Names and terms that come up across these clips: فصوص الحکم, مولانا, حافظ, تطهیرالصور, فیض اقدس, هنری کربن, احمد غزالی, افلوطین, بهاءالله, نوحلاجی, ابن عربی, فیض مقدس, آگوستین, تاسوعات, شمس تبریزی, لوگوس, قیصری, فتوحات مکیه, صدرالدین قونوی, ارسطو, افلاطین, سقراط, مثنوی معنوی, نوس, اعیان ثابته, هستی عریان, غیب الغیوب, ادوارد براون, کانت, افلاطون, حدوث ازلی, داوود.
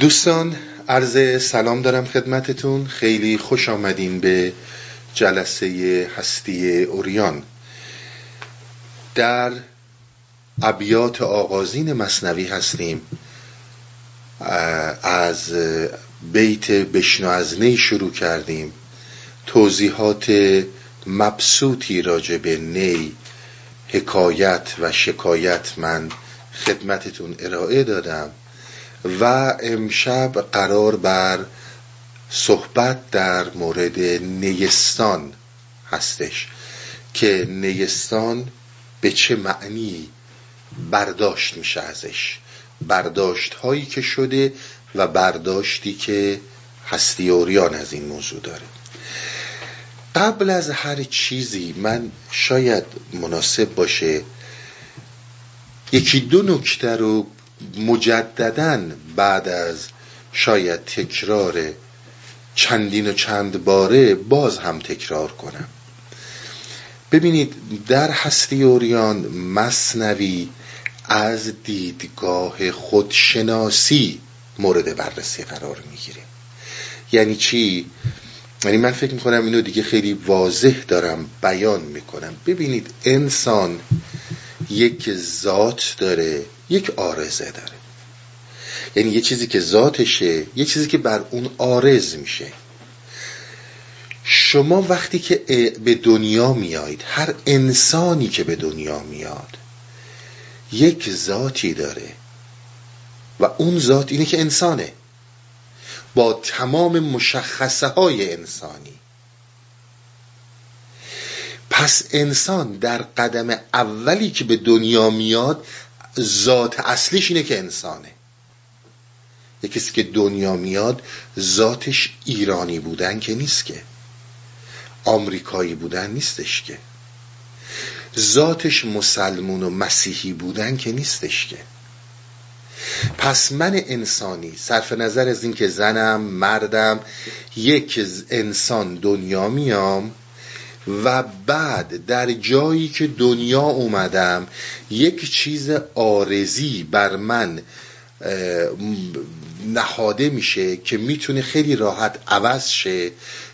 دوستان عرض سلام دارم خدمتتون. خیلی خوش آمدین به جلسه هستی عریان. در ابیات آغازین مثنوی هستیم. از بیت بشنو از نی شروع کردیم. توضیحات مبسوطی راجع به نی، حکایت و شکایت من خدمتتون ارائه دادم و امشب قرار بر صحبت در مورد نیستان هستش که نیستان به چه معنی برداشت میشه ازش، برداشت هایی که شده و برداشتی که هستی عریان از این موضوع داره. قبل از هر چیزی من شاید مناسب باشه یکی دو نکته رو مجدداً بعد از شاید تکرار چندین و چند باره باز هم تکرار کنم. ببینید در هستی عریان مثنوی از دیدگاه خودشناسی مورد بررسی قرار میگیره. یعنی چی؟ یعنی من فکر میکنم اینو دیگه خیلی واضح دارم بیان میکنم. ببینید انسان یک ذات داره، یک عارضه داره، یعنی یه چیزی که ذاتشه، یه چیزی که بر اون عارض میشه. شما وقتی که به دنیا میایید، هر انسانی که به دنیا میاد یک ذاتی داره و اون ذات اینه که انسانه، با تمام مشخصه های انسانی. پس انسان در قدم اولی که به دنیا میاد ذات اصلیش اینه که انسانه. یه کسی که دنیا میاد ذاتش ایرانی بودن که نیست، که آمریکایی بودن نیستش، که ذاتش مسلمون و مسیحی بودن که نیستش، که پس من انسانی صرف نظر از این که زنم مردم یک انسان دنیا میام و بعد در جایی که دنیا اومدم یک چیز عارضی بر من نهاده میشه که میتونه خیلی راحت عوض شه،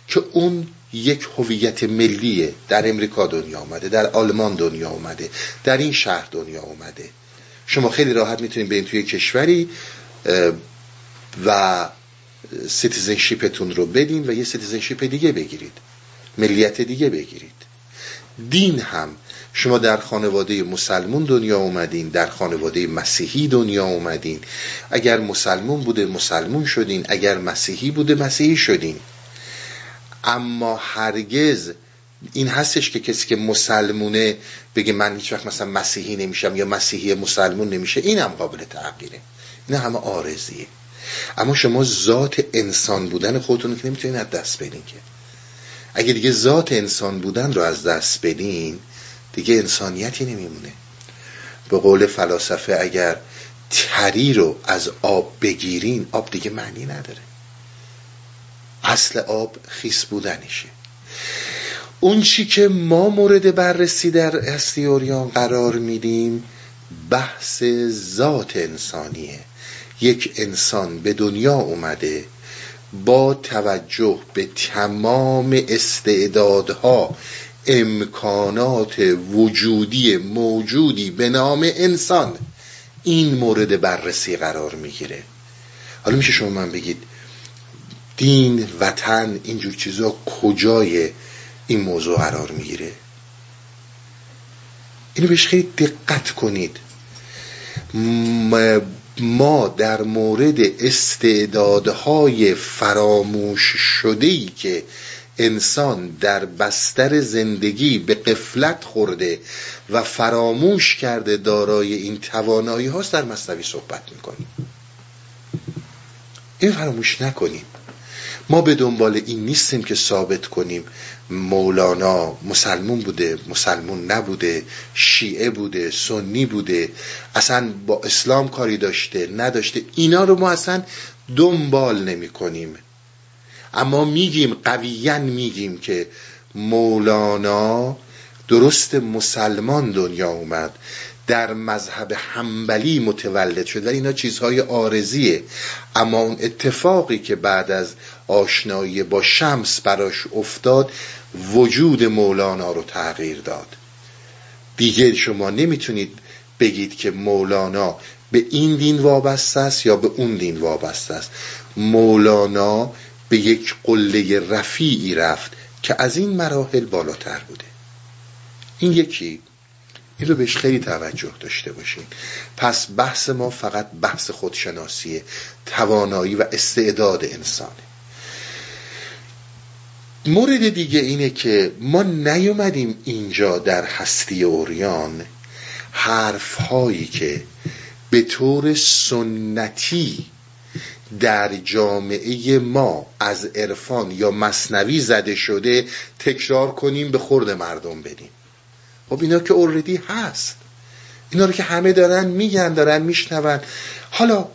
که اون یک هویت ملیه. در امریکا دنیا اومده، در آلمان دنیا اومده، در این شهر دنیا اومده. شما خیلی راحت میتونید برید توی کشوری و سیتیزنشیپتون رو بدین و یه سیتیزنشیپ دیگه بگیرید، ملیت دیگه بگیرید. دین هم شما در خانواده مسلمون دنیا اومدین، در خانواده مسیحی دنیا اومدین. اگر مسلمون بوده مسلمون شدین، اگر مسیحی بوده مسیحی شدین. اما هرگز این هستش که کسی که مسلمونه بگه من هیچ وقت مثلا مسیحی نمیشم یا مسیحی مسلمون نمیشه. این هم قابل تعبیره، این هم عارضیه. اما شما ذات انسان بودن خودتون که نمیتونین از دست بدین. که اگه دیگه ذات انسان بودن رو از دست بدین دیگه انسانیتی نمیمونه. به قول فلاسفه اگر تری رو از آب بگیرین آب دیگه معنی نداره، اصل آب خیس بودنشه. اون چی که ما مورد بررسی در هستی عریان قرار میدیم بحث ذات انسانیه. یک انسان به دنیا اومده با توجه به تمام استعدادها، امکانات وجودی موجودی به نام انسان، این مورد بررسی قرار میگیره. حالا میشه شما من بگید دین، وطن، اینجور چیزا کجای این موضوع قرار میگیره؟ اینو بهش خیلی دقت کنید. ما در مورد استعدادهای فراموش شده‌ای که انسان در بستر زندگی به غفلت خورده و فراموش کرده دارای این توانایی هاست در مثنوی صحبت میکنیم. این فراموش نکنیم. ما به دنبال این نیستیم که ثابت کنیم مولانا مسلمون بوده، مسلمون نبوده، شیعه بوده، سنی بوده، اصلا با اسلام کاری داشته، نداشته. اینا رو ما اصلا دنبال نمی کنیم. اما میگیم، قویاً میگیم که مولانا درست مسلمان دنیا اومد، در مذهب حنبلی متولد شد، ولی اینا چیزهای عارضیه. اما اون اتفاقی که بعد از آشنایی با شمس براش افتاد وجود مولانا رو تغییر داد. دیگه شما نمیتونید بگید که مولانا به این دین وابسته است یا به اون دین وابسته است. مولانا به یک قله رفیعی رفت که از این مراحل بالاتر بوده. این یکی، این رو بهش خیلی توجه داشته باشین. پس بحث ما فقط بحث خودشناسیه، توانایی و استعداد انسانه. مورد دیگه اینه که ما نیومدیم اینجا در هستی عریان حرف‌هایی که به طور سنتی در جامعه ما از عرفان یا مثنوی زده شده تکرار کنیم به خورد مردم بدیم. خب اینا که اوردی هست، اینا رو که همه دارن میگن، دارن میشنون. حالا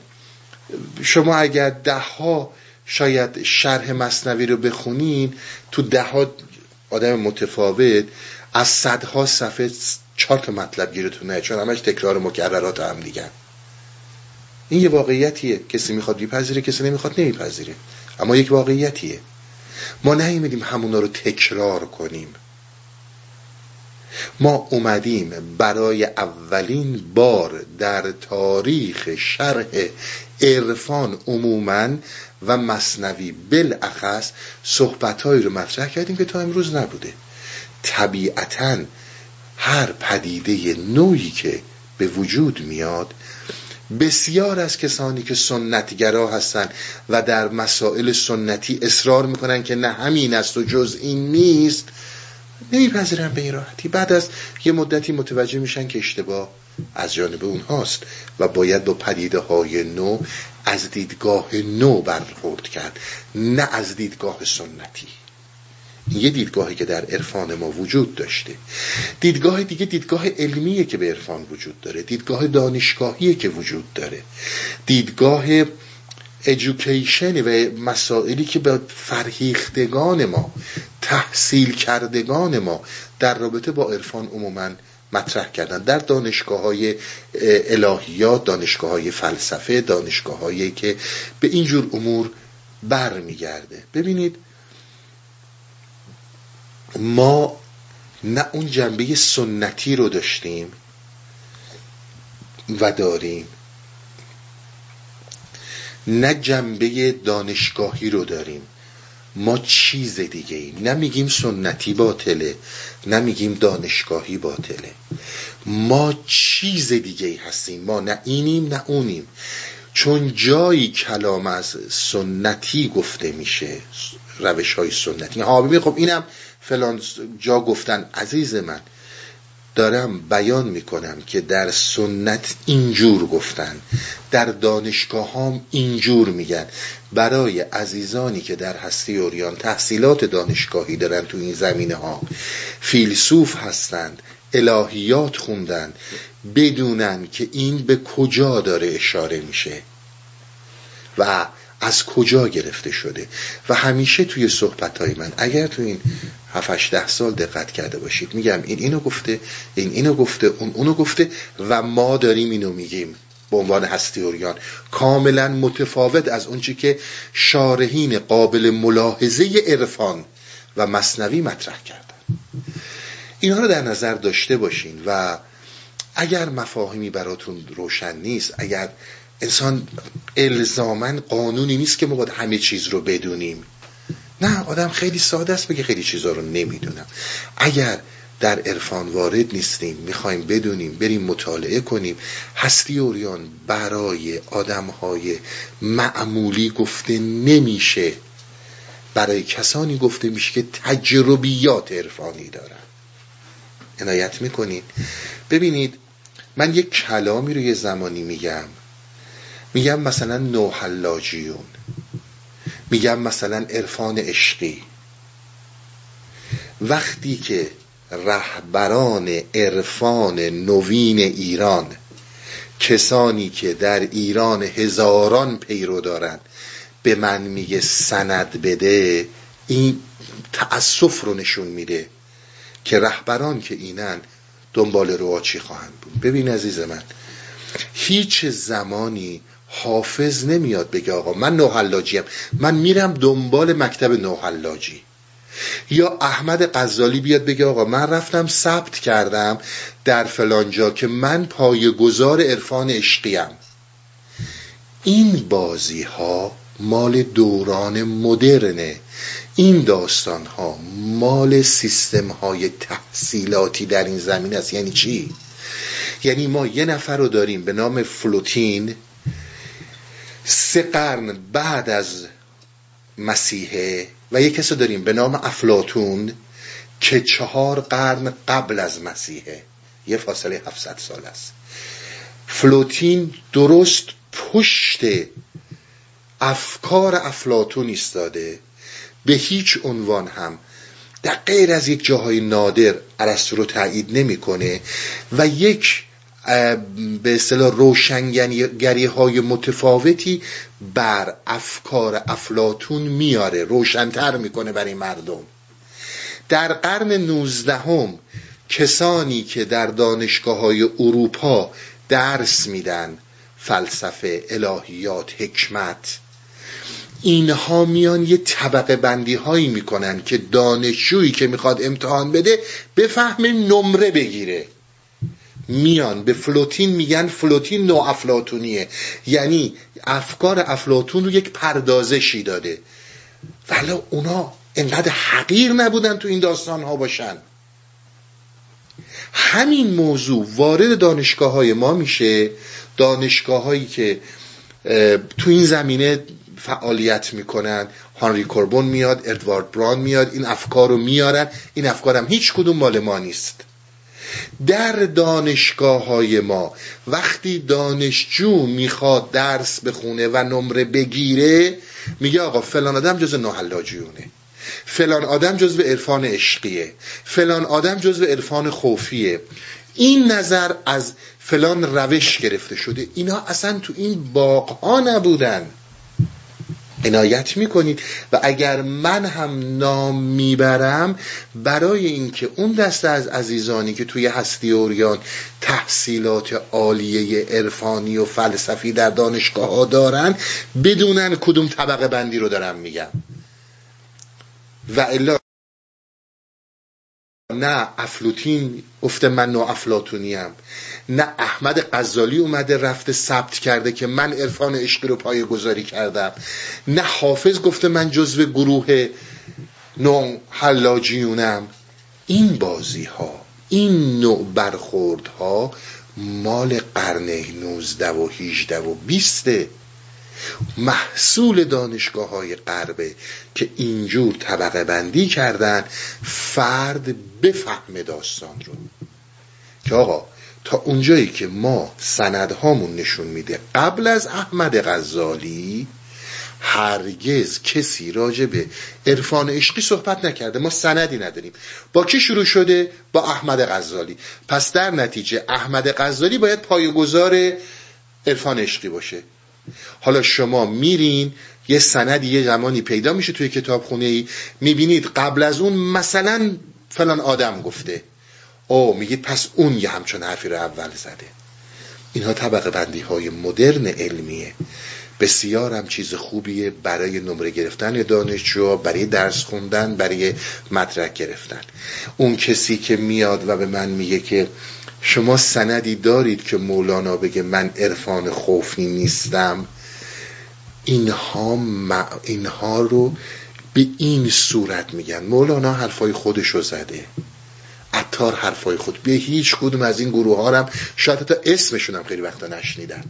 شما اگر دهها شاید شرح مثنوی رو بخونین، تو دهها آدم متفاوت از صدها صفحه 4 مطلب گیرتون نه، چون همش تکرار مکررات هم دیگه. این یه واقعیتیه، کسی میخواد بپذیره، کسی نمیخواد نمیپذیره، اما یک واقعیتیه. ما نمیدیم همونا رو تکرار کنیم، ما اومدیم برای اولین بار در تاریخ شرح عرفان عموماً و مثنوی بالاخص صحبت‌هایی رو مطرح کردیم که تا امروز نبوده. طبیعتاً هر پدیده نوعی که به وجود میاد، بسیار از کسانی که سنتگرا هستن و در مسائل سنتی اصرار میکنن که نه همین است و جز این نیست، نمیپذیرن به این راحتی. بعد از یه مدتی متوجه میشن که اشتباه از جانب اونهاست و باید با پدیده های نو از دیدگاه نو برخورد کرد، نه از دیدگاه سنتی. یه دیدگاهی که در عرفان ما وجود داشته. دیدگاه دیگه دیدگاه علمیه که به عرفان وجود داره، دیدگاه دانشگاهیه که وجود داره، دیدگاه ایژوکیشن و مسائلی که به فرهیختگان ما، تحصیل کردگان ما در رابطه با عرفان عموماً مطرح کردن در دانشگاه‌های الهیات، دانشگاه‌های فلسفه، دانشگاه‌هایی که به اینجور امور برمیگرده. ببینید ما نه اون جنبه سنتی رو داشتیم و داریم، نه جنبه دانشگاهی رو داریم، ما چیز دیگه ایم. نه میگیم سنتی باطله، نه میگیم دانشگاهی باطله، ما چیز دیگه ای هستیم. ما نه اینیم نه اونیم. چون جایی کلام از سنتی گفته میشه، روش های سنتی، خب اینم فلان جا گفتن. عزیز من، دارم بیان میکنم که در سنت اینجور گفتن، در دانشگاه هم اینجور میگن. برای عزیزانی که در هستی عریان تحصیلات دانشگاهی دارن، تو این زمینه ها فیلسوف هستند، الهیات خوندن، بدونن که این به کجا داره اشاره میشه و از کجا گرفته شده. و همیشه توی صحبت‌های من، اگر تو این 7-8 سال دقت کرده باشید، میگم این اینو گفته، این اینو گفته، اون اونو گفته و ما داریم اینو میگیم به عنوان هستی عریان، کاملا متفاوت از اون چی که شارحین قابل ملاحظه عرفان و مثنوی مطرح کردن. اینا رو در نظر داشته باشین و اگر مفاهیمی براتون روشن نیست، اگر انسان الزامن قانونی نیست که ما باید همه چیز رو بدونیم، نه، آدم خیلی ساده است بگه خیلی چیزا رو نمیدونم. اگر در عرفان وارد نیستیم، میخوایم بدونیم، بریم مطالعه کنیم. هستی عریان برای آدمهای معمولی گفته نمیشه، برای کسانی گفته میشه که تجربیات عرفانی دارن. عنایت میکنید. ببینید من یک کلامی رو یه زمانی میگم مثلا نوحلاجیون، میگم مثلا عرفان عشقی. وقتی که رهبران عرفان نوین ایران، کسانی که در ایران هزاران پیرو دارند، به من میگه سند بده، این تأسف رو نشون میده که رهبران که اینن دنبال روا چی خواهند بود. ببین عزیز من، هیچ زمانی حافظ نمیاد بگه آقا من نوحلاجیم، من میرم دنبال مکتب نوحلاجی، یا احمد غزالی بیاد بگه آقا من رفتم ثبت کردم در فلانجا که من پایه‌گذار عرفان عشقیم. این بازی ها مال دوران مدرنه، این داستان ها مال سیستم های تحصیلاتی در این زمین است. یعنی چی؟ یعنی ما یه نفر رو داریم به نام افلاطین، 3 قرن بعد از مسیحه، و یه کسی داریم به نام افلاطون که 4 قرن قبل از مسیحه، یه فاصله 700 سال است. افلاطین درست پشت افکار افلاطون ایستاده، به هیچ عنوان هم در غیر از یک جاهای نادر ارسطو رو تایید نمی‌کنه و یک به اصطلاح روشنگری های متفاوتی بر افکار افلاطون میاره، روشن‌تر میکنه برای مردم. در قرن 19 کسانی که در دانشگاه‌های اروپا درس میدن، فلسفه، الهیات، حکمت، اینها میان یه طبقه بندی هایی میکنن که دانشجویی که میخواد امتحان بده بفهمه نمره بگیره، میان به افلاطین میگن افلاطین نو افلاطونیه، یعنی افکار افلاطون رو یک پردازشی داده. ولی اونا انقدر حقیر نبودن تو این داستان ها باشن. همین موضوع وارد دانشگاه های ما میشه، دانشگاه هایی که تو این زمینه فعالیت میکنن، هنری کربن میاد، ادوارد براون میاد، این افکار رو میارن. این افکار هم هیچ کدوم مال ما نیست. در دانشگاه های ما وقتی دانشجو میخواد درس بخونه و نمره بگیره، میگه آقا فلان آدم جزو نوحلاجیونه، فلان آدم جزو عرفان عشقیه، فلان آدم جزو عرفان خوفیه، این نظر از فلان روش گرفته شده. اینا اصلا تو این باغ‌ها نبودن. عنایت میکنید. و اگر من هم نام میبرم برای اینکه اون دسته از عزیزانی که توی هستی عریان تحصیلات عالیه عرفانی و فلسفی در دانشگاه ها دارن بدونن کدوم طبقه بندی رو دارم میگم. و الا نه افلاطین گفته من نو افلاطونیم، نه احمد غزالی اومده رفته ثبت کرده که من عرفان عشقی رو پایه‌گذاری کردم، نه حافظ گفته من جزو گروه نو حلاجیونم. این بازی ها، این نوع برخورد ها مال قرن 19 و 18 و 20، محصول دانشگاه های غربه که اینجور طبقه بندی کردن فرد بفهمه داستان رو. که آقا تا اونجایی که ما سندهامون نشون میده قبل از احمد غزالی هرگز کسی راجع به عرفان عشقی صحبت نکرده، ما سندی نداریم. با کی شروع شده؟ با احمد غزالی. پس در نتیجه احمد غزالی باید پایه‌گذار عرفان عشقی باشه. حالا شما میرین یه سندی یه زمانی پیدا میشه توی کتابخونه ای، میبینید قبل از اون مثلا فلان آدم گفته، او میگید پس اون یه همچون حرفی رو اول زده. اینها طبقه بندی های مدرن علمیه. بسیار هم چیز خوبیه برای نمره گرفتن دانشجو، برای درس خوندن، برای مدرک گرفتن. اون کسی که میاد و به من میگه که شما سندی دارید که مولانا بگه من عرفان خوفی نیستم، اینها رو به این صورت میگن. مولانا حرفای خودش رو زده، عطار حرفای خود، به هیچ کدوم از این گروه ها هم شاید حتی اسمشون هم خیلی وقتا نشنیدن،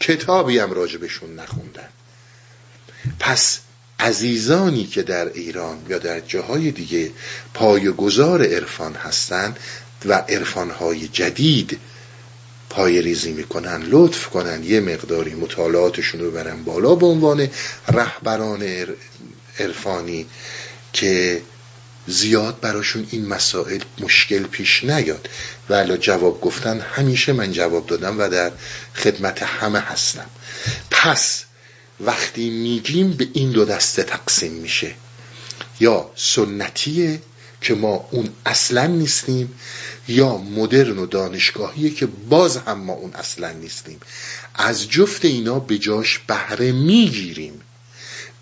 کتابی هم راجبشون نخوندن. پس عزیزانی که در ایران یا در جاهای دیگه پایه‌گذار عرفان هستن و عرفان‌های جدید پایه‌ریزی میکنن، لطف کنن یه مقداری مطالعاتشون رو برن بالا به عنوان رهبران عرفانی که زیاد براشون این مسائل مشکل پیش نیاد. ولی جواب گفتن همیشه من جواب دادم و در خدمت همه هستم. پس وقتی میگیم به این 2 دسته تقسیم میشه، یا سنتیه که ما اون اصلا نیستیم، یا مدرن و دانشگاهیه که باز هم ما اون اصلا نیستیم. از جفت اینا به جاش بهره میگیریم،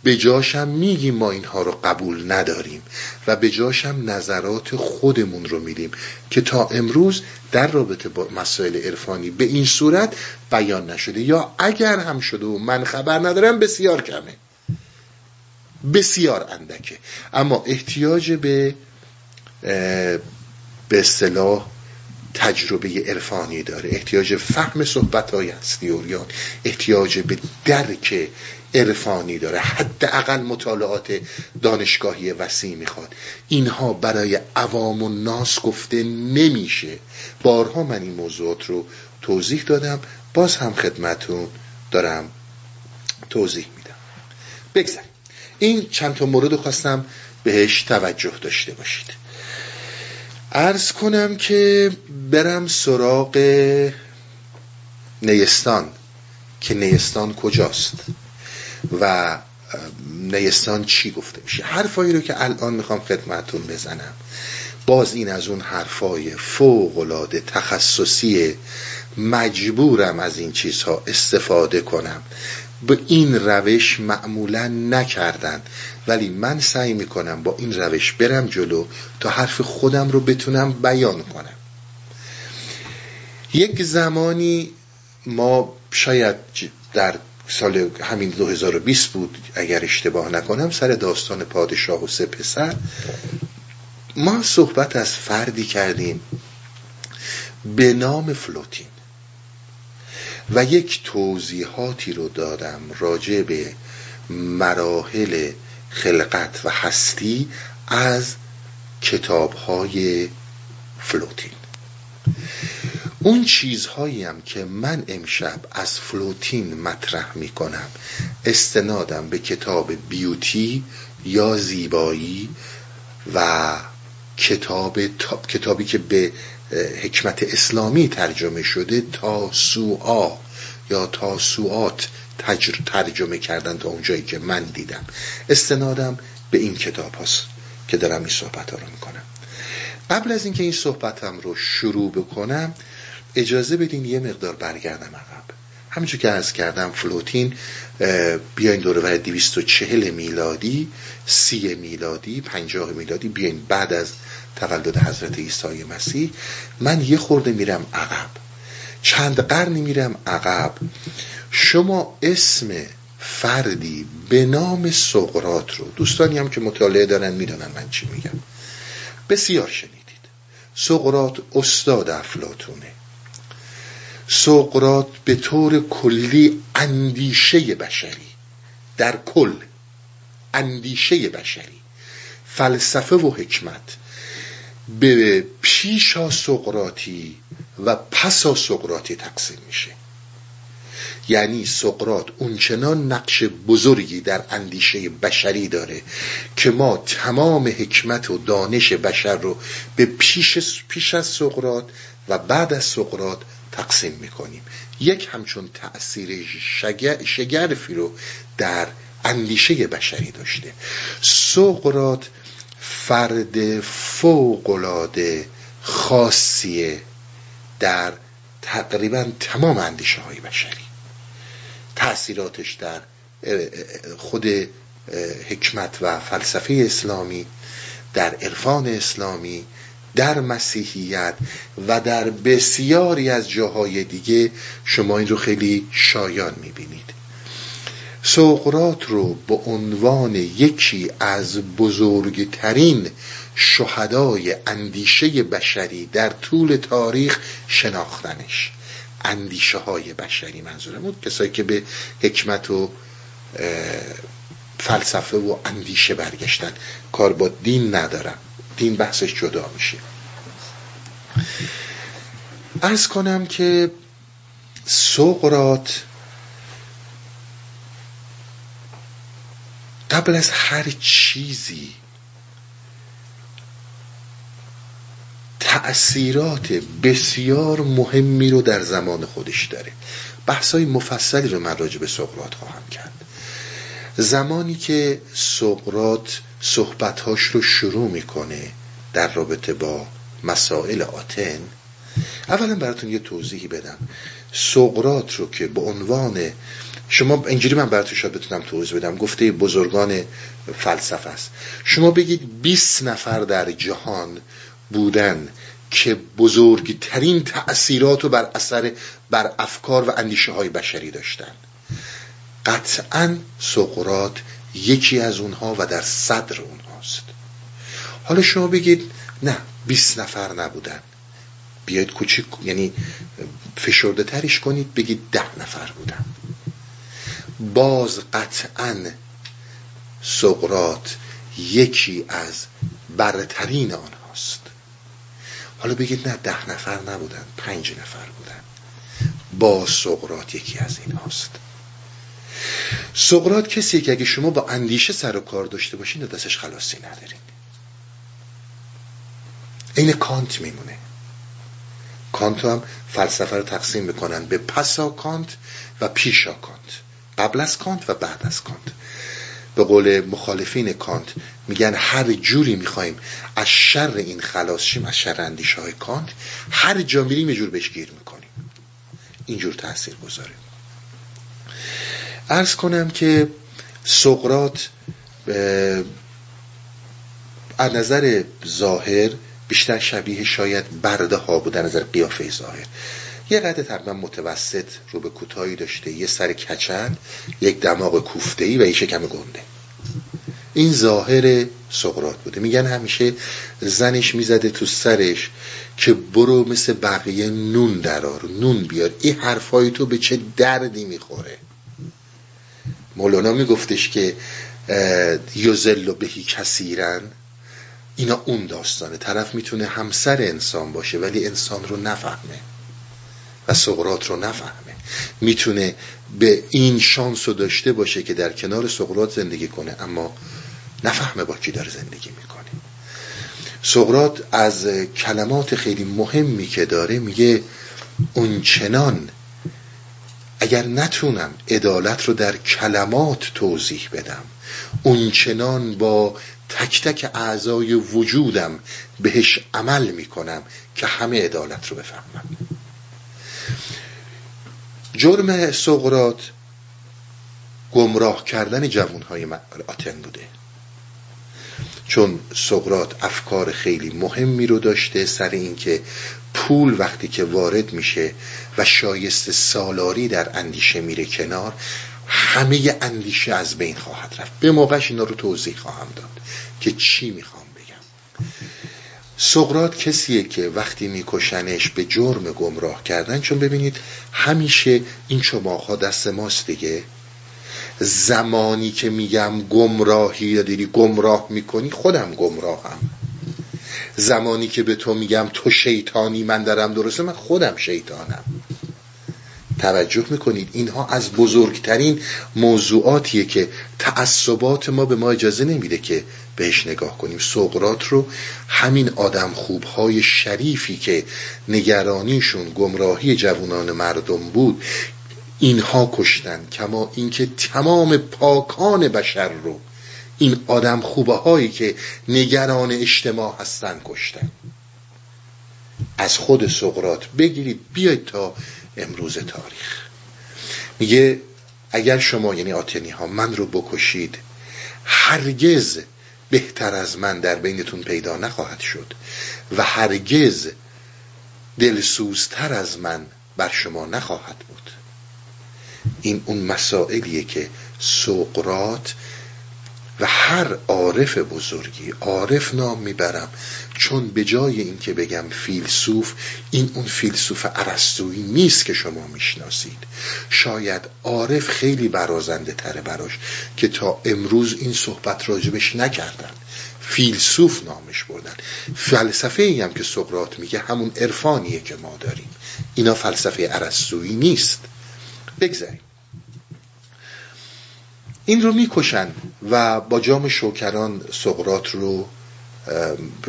به جاش هم میگیم ما اینها رو قبول نداریم و به جاش هم نظرات خودمون رو میدیم که تا امروز در رابطه با مسائل عرفانی به این صورت بیان نشده، یا اگر هم شده و من خبر ندارم بسیار کمه، بسیار اندکه. اما احتیاج به اصطلاح تجربه عرفانی داره، احتیاج فهم صحبت‌های هستی عریان، احتیاج به درک عرفانی داره، حداقل مطالعات دانشگاهی وسیع میخواد. اینها برای عوام و ناس گفته نمیشه. بارها من این موضوعات رو توضیح دادم، باز هم خدمتون دارم توضیح میدم. بگذاریم این چند تا مورد خواستم بهش توجه داشته باشید. عرض کنم که برم سراغ نیستان که نیستان کجاست و نیستان چی گفته میشه. حرفایی رو که الان میخوام خدمتون بزنم، باز این از اون حرفای فوق‌العاده تخصصیه، مجبورم از این چیزها استفاده کنم. به این روش معمولا نکردن، ولی من سعی میکنم با این روش برم جلو تا حرف خودم رو بتونم بیان کنم. یک زمانی ما شاید در سال همین 2020 بود اگر اشتباه نکنم، سر داستان پادشاه و سه پسر ما صحبت از فردی کردیم به نام افلاطون و یک توضیحاتی رو دادم راجع به مراحل خلقت و هستی از کتاب‌های افلاطون. اون چیزهایی هم که من امشب از افلاطون مطرح میکنم استنادم به کتاب بیوتی یا زیبایی و کتابی که به حکمت اسلامی ترجمه شده، تاسوعات یا تاسوعات ترجمه کردن تا اونجایی که من دیدم. استنادم به این کتاب هست که دارم این صحبت ها رو میکنم. قبل از اینکه این صحبتم رو شروع بکنم اجازه بدین یه مقدار برگردم عقب. همینجور که عرض کردم افلاطون بیاین دورور 240 میلادی، 30 میلادی، 50 میلادی، بیاین بعد از تولد حضرت عیسی مسیح. من یه خورده میرم عقب، چند قرنی میرم عقب. شما اسم فردی به نام سقراط رو، دوستانی هم که مطالعه دارن میدونن من چی میگم، بسیار شنیدید. سقراط استاد افلاطونه. سقراط به طور کلی اندیشه بشری، در کل اندیشه بشری، فلسفه و حکمت، به پیشا سقراطی و پسا سقراطی تقسیم میشه. یعنی سقراط اونچنان نقش بزرگی در اندیشه بشری داره که ما تمام حکمت و دانش بشر رو به پیش از سقراط و بعد از سقراط تقسیم میکنیم. یک همچون تأثیر شگرفی رو در اندیشه بشری داشته. سقراط فرد فوق‌العاده خاصیه در تقریبا تمام اندیشه های بشری. تأثیراتش در خود حکمت و فلسفه اسلامی، در عرفان اسلامی، در مسیحیت و در بسیاری از جاهای دیگه شما این رو خیلی شایان میبینید. سقراط رو به عنوان یکی از بزرگترین شهدای اندیشه بشری در طول تاریخ شناختنش، اندیشه های بشری منظورم بود، کسایی که به حکمت و فلسفه و اندیشه برگشتن، کار با دین ندارم، دین بحثش جدا میشه. عرض کنم که سقراط قبل از هر چیزی تأثیرات بسیار مهمی رو در زمان خودش داره. بحثای مفصلی رو من راجع به سقراط خواهم کرد. زمانی که سقراط صحبت‌هاش رو شروع میکنه در رابطه با مسائل آتن، اولا براتون یه توضیحی بدم. سقراط رو که به عنوان شما اینجوری من براتون شاید بتونم توضیح بدم، گفته بزرگان فلسفه است. شما بگید 20 نفر در جهان بودن که بزرگترین تأثیرات رو بر اثر بر افکار و اندیشه های بشری داشتن، قطعا سقراط یکی از اونها و در صدر اونهاست. حالا شما بگید نه 20 نفر نبودن، بیاید کوچیک یعنی فشرده ترش کنید بگید 10 نفر بودن، باز قطعا سقراط یکی از برترین آنهاست. حالا بگید نه 10 نفر نبودن، 5 نفر بودن، باز سقراط یکی از اینهاست. سقراط کسی که اگه شما با اندیشه سر و کار داشته باشین دستش خلاصی ندارین. این کانت میمونه. کانت هم فلسفه رو تقسیم میکنن به پسا کانت و پیشا کانت، قبل از کانت و بعد از کانت. به قول مخالفین کانت میگن هر جوری میخوایم از شر این خلاص شیم، از شر اندیشه های کانت، هر جا میریم یه جور بهش گیر میکنیم. اینجور تأثیر گذاره. عرض کنم که سقراط از نظر ظاهر بیشتر شبیه شاید برده ها بود، از نظر قیافه ظاهر یه قد تقریبا متوسط رو به کوتاهی داشته، یه سر کچل، یک دماغ کوفته‌ای و یه شکم گنده. این ظاهر سقراط بوده. میگن همیشه زنش میزده تو سرش که برو مثل بقیه نون درار، نون بیار، این حرفای تو به چه دردی میخوره. مولانا میگفتش که یوزلو بهی کثیرن، اینا اون داستانه. طرف میتونه همسر انسان باشه ولی انسان رو نفهمه و سقراط رو نفهمه. میتونه به این شانس رو داشته باشه که در کنار سقراط زندگی کنه اما نفهمه با کی داره زندگی میکنه. سقراط از کلمات خیلی مهمی که داره میگه اونچنان اگر نتونم عدالت رو در کلمات توضیح بدم، اونچنان با تک تک اعضای وجودم بهش عمل میکنم که همه عدالت رو بفهمم. جرم سقراط گمراه کردن جوانهای آتن بوده، چون سقراط افکار خیلی مهمی رو داشته سر این که پول وقتی که وارد میشه و شایسته سالاری در اندیشه میره کنار، همه اندیشه از بین خواهد رفت. به موقعش اینا رو توضیح خواهم داد که چی میخوام بگم. سقراط کسیه که وقتی میکشنش به جرم گمراه کردن، چون ببینید همیشه این چماخا دست ماست دیگه. زمانی که میگم گمراهی یا دیری گمراه میکنی، خودم گمراهم. زمانی که به تو میگم تو شیطانی، من درم درسته، من خودم شیطانم. توجه میکنید اینها از بزرگترین موضوعاتیه که تعصبات ما به ما اجازه نمیده که بهش نگاه کنیم. سقراط رو همین آدم خوبهای شریفی که نگرانیشون گمراهی جوانان مردم بود اینها کشتن، کما اینکه تمام پاکان بشر رو این آدم خوبه هایی که نگران اجتماع هستن کشتن. از خود سقراط بگیرید بیاید تا امروز تاریخ. میگه اگر شما یعنی آتنی ها من رو بکشید، هرگز بهتر از من در بینتون پیدا نخواهد شد و هرگز دلسوزتر از من بر شما نخواهد بود. این اون مسائلیه که سقراط و هر عارف بزرگی، عارف نام میبرم چون به جای این که بگم فیلسوف، این اون فیلسوف ارسطویی نیست که شما میشناسید. شاید عارف خیلی برازنده تره براش که تا امروز این صحبت راجبش نکردن، فیلسوف نامش بردن. فلسفه ای هم که سقراط میگه همون عرفانیه که ما داریم. اینا فلسفه ارسطویی نیست. بگذاریم این رو میکشن و با جام شوکران سقراط رو.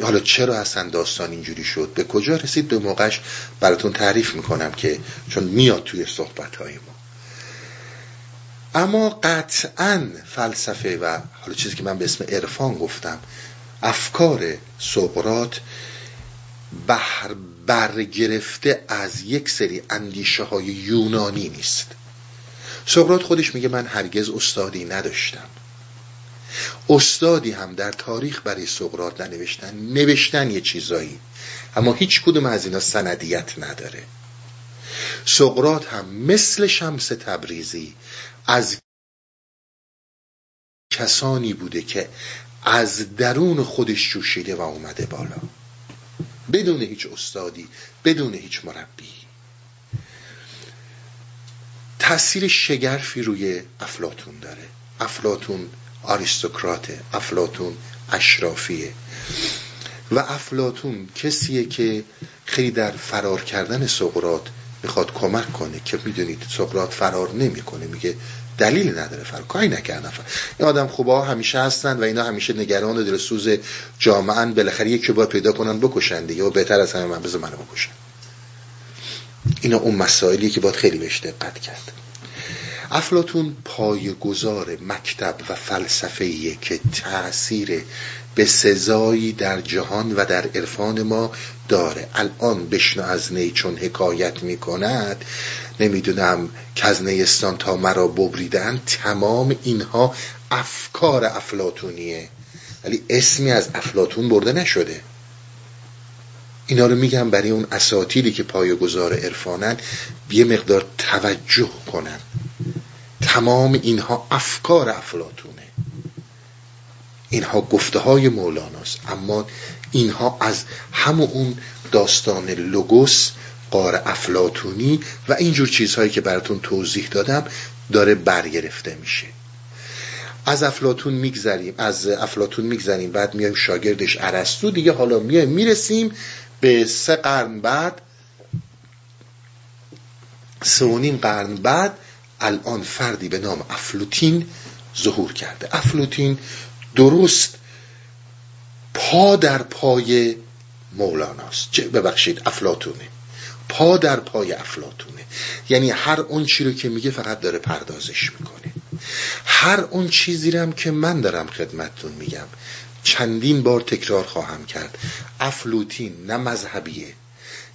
حالا چرا اصلا داستان اینجوری شد، به کجا رسید، به موقعش براتون تعریف میکنم که چون میاد توی صحبتهای ما. اما قطعا فلسفه و حالا چیزی که من به اسم عرفان گفتم افکار سقراط برگرفته از یک سری اندیشه های یونانی نیست. سقراط خودش میگه من هرگز استادی نداشتم، استادی هم در تاریخ برای سقراط ننوشتن، نوشتن یه چیزایی، اما هیچ کدوم از اینا سندیت نداره. سقراط هم مثل شمس تبریزی از کسانی بوده که از درون خودش جوشیده و اومده بالا، بدون هیچ استادی، بدون هیچ مربی. تأثیر شگرفی روی افلاطون داره. افلاطون آریستوکراته، افلاطون اشرافیه و افلاطون کسیه که خیلی در فرار کردن سقراط میخواد کمک کنه، که میدونید سقراط فرار نمیکنه، میگه دلیل نداره فرار، کاری نکرد. این آدم خوبا همیشه هستن و اینا همیشه نگران دلسوز جامعه ان، بالاخره یک بار پیدا کنن بکشن دیگه، و بهتر از همه من بذار منو بکشن. اینا اون مسائلیه که باید خیلی بهش دقت کرد. افلاطون پایه‌گذار مکتب و فلسفه‌ایه که تأثیر به سزایی در جهان و در عرفان ما داره. الان بشنو از نی چون حکایت میکند، نمیدونم کز نیستان تا مرا ببریدن، تمام اینها افکار افلاطونیه، ولی اسمی از افلاطون برده نشده. اینا رو میگم برای اون اساتیدی که پایه‌گذار عرفانن یه مقدار توجه کنن. تمام اینها افکار افلاطونه، اینها گفته های مولاناست، اما اینها از همون داستان لوگوس، قار افلاطونی و اینجور چیزهایی که براتون توضیح دادم داره برگرفته میشه. از افلاطون میگذریم بعد میایم شاگردش ارسطو دیگه. حالا میایم میرسیم به 3.5 قرن بعد الان فردی به نام افلوطین ظهور کرده. افلوطین درست پا در پای مولاناست، ببخشید افلاطونه، پا در پای افلاطونه. یعنی هر اون چی رو که میگه فقط داره پردازش میکنه. هر اون چیزی رو هم که من دارم خدمتتون میگم چندین بار تکرار خواهم کرد، افلوطین نه مذهبیه،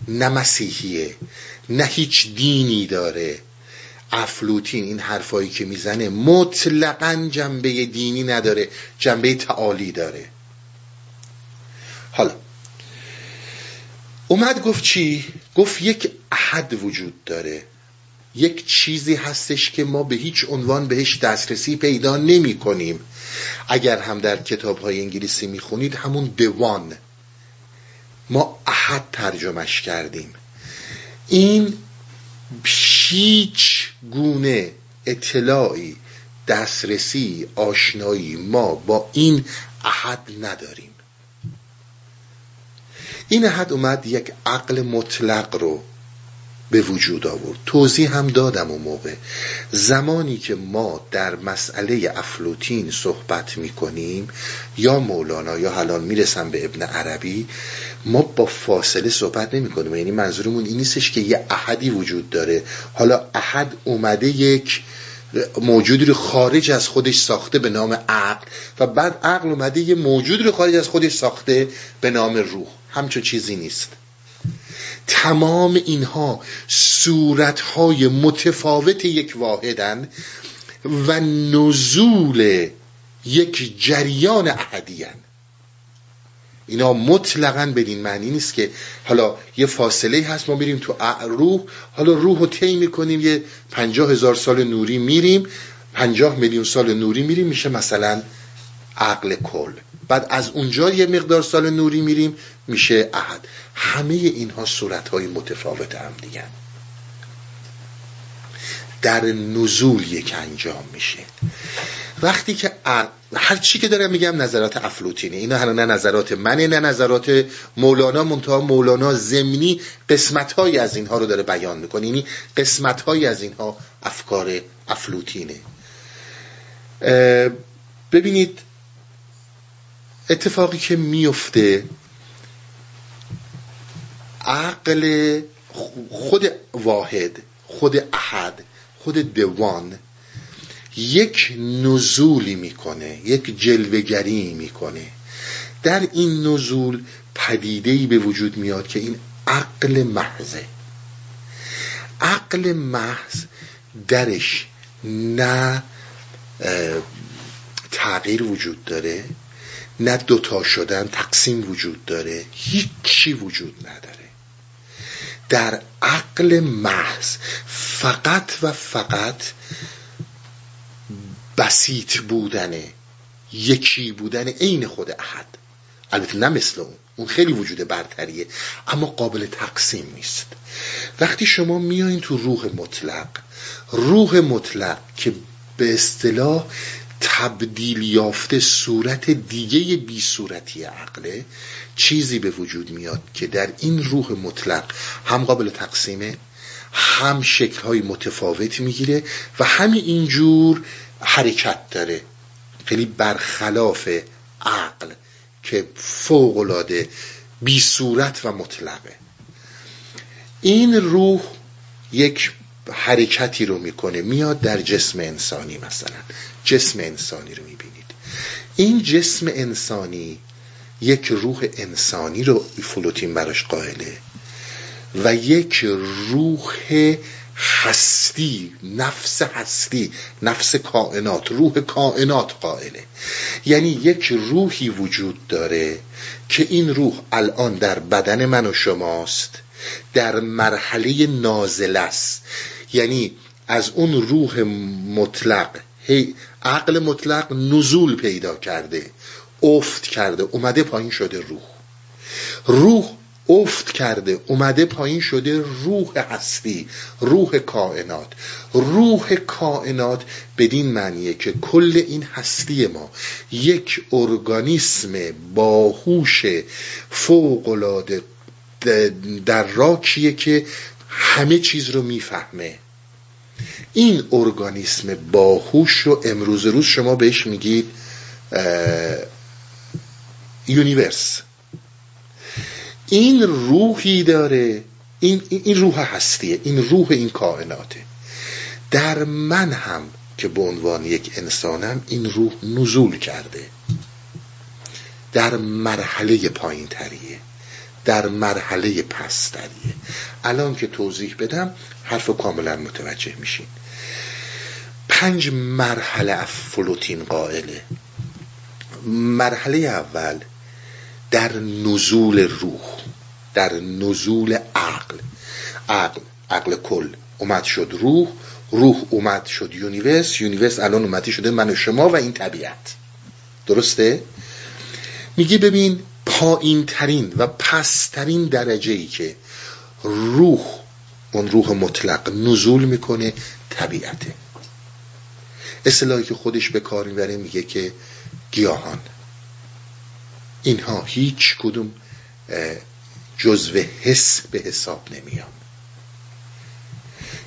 نه مسیحیه، نه هیچ دینی داره. افلوطین این حرفایی که میزنه مطلقاً جنبه دینی نداره، جنبه تعالی داره. حالا اومد گفت چی؟ گفت یک احد وجود داره، یک چیزی هستش که ما به هیچ عنوان بهش دسترسی پیدا نمی کنیم. اگر هم در کتاب‌های انگلیسی میخونید همون دوان، ما احد ترجمهش کردیم. این هیچ گونه اطلاعی، دسترسی، آشنایی ما با این احد نداریم. این احد اومد یک عقل مطلق رو به وجود آورد. توضیح هم دادم اون موقع، زمانی که ما در مسئله افلوطین صحبت میکنیم یا مولانا یا الان میرسم به ابن عربی، ما با فاصله صحبت نمیکنیم. یعنی منظورمون این نیستش که یه احدی وجود داره، حالا احد اومده یک موجودی رو خارج از خودش ساخته به نام عقل، و بعد عقل اومده یه موجودی رو خارج از خودش ساخته به نام روح. همچون چیزی نیست. تمام اینها صورتهای متفاوت یک واحدن و نزول یک جریان احدیان. اینا مطلقاً بدین معنی نیست که حالا یه فاصله هست ما میریم تو روح، حالا روح رو طی میکنیم، یه 50,000 سال نوری میریم، 50 میلیون سال نوری میریم، میشه مثلا عقل کل. بعد از اونجا یه مقدار سال نوری میریم، میشه احد. همه اینها صورتهای متفاوت هم دیگه در نزول یک انجام میشه. وقتی که هر چی که دارم میگم نظرات افلوطینه، اینا نه نظرات منه نه نظرات مولانا، منتها مولانا ضمنی قسمت‌هایی از اینها رو داره بیان میکنه. یعنی قسمت‌هایی از اینها افکار افلوطینه. ببینید اتفاقی که میفته، عقل خود واحد، خود احد، خود دوان یک نزولی میکنه، یک جلوه‌گری میکنه. در این نزول پدیده‌ای به وجود میاد که این عقل محضه. عقل محض درش نه تغییر وجود داره، نه دوتا شدن تقسیم وجود داره، هیچی وجود نداره. در عقل محض فقط و فقط بسیط بودنه، یکی بودن عین خود احد. البته نه مثل اون خیلی وجود برتریه، اما قابل تقسیم نیست. وقتی شما میایین تو روح مطلق که به اصطلاح تبدیل یافته صورت دیگه بی صورتی عقله، چیزی به وجود میاد که در این روح مطلق هم قابل تقسیمه، هم شکل‌های متفاوت میگیره و همین اینجور حرکت داره، خیلی برخلاف عقل که فوق‌العاده بی صورت و مطلقه. این روح یک حرکتی رو میکنه، میاد در جسم انسانی، مثلا جسم انسانی رو میبینید. این جسم انسانی یک روح انسانی رو افلاطون براش قائله و یک روح هستی، نفس هستی، نفس کائنات، روح کائنات قائله. یعنی یک روحی وجود داره که این روح الان در بدن من و شماست، در مرحله نازله است. یعنی از اون روح مطلق، عقل مطلق نزول پیدا کرده، افت کرده، اومده پایین شده روح افت کرده، اومده پایین شده روح هستی، روح کائنات. روح کائنات بدین معنیه که کل این هستی ما یک ارگانیسم باهوش فوق‌العاده دراکیه که همه چیز رو میفهمه. این ارگانیسم باهوش رو امروز روز شما بهش میگید یونیورس. این روحی داره، این روح هستیه، این روح این کائناته. در من هم که به عنوان یک انسانم این روح نزول کرده، در مرحله پایین تریه، در مرحله پستریه. الان که توضیح بدم حرف کاملا متوجه میشین. 5 مرحله افلاطون قائله. مرحله اول در نزول روح، در نزول عقل کل اومد شد روح اومد شد یونیورس الان اومدی شده من و شما و این طبیعت. درسته؟ میگه ببین پایین ترین و پست ترین درجه‌ای که روح، اون روح مطلق نزول میکنه طبیعته. اصطلاحی که خودش به کار میبره میگه که گیاهان، اینها هیچ کدوم جزو حس به حساب نمیان.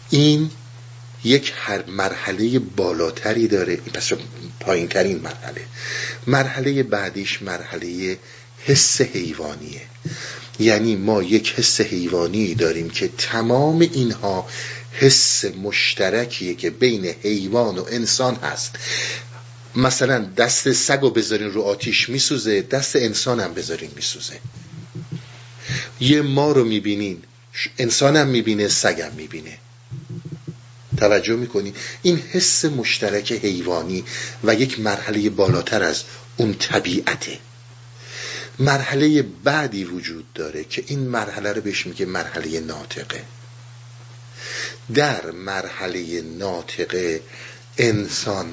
این یک هر مرحله بالاتری داره، پس پایین ترین مرحله بعدیش مرحله حس حیوانیه. یعنی ما یک حس حیوانی داریم که تمام اینها حس مشترکیه که بین حیوان و انسان هست. مثلا دست سگو بذارین رو آتیش میسوزه، دست انسان هم بذارین میسوزه. یه ما رو میبینین، انسان هم میبینه، سگ هم میبینه. توجه میکنین؟ این حس مشترک حیوانی و یک مرحله بالاتر از اون طبیعته. مرحله بعدی وجود داره که این مرحله رو بهش میگه مرحله ناطقه. در مرحله ناطقه انسان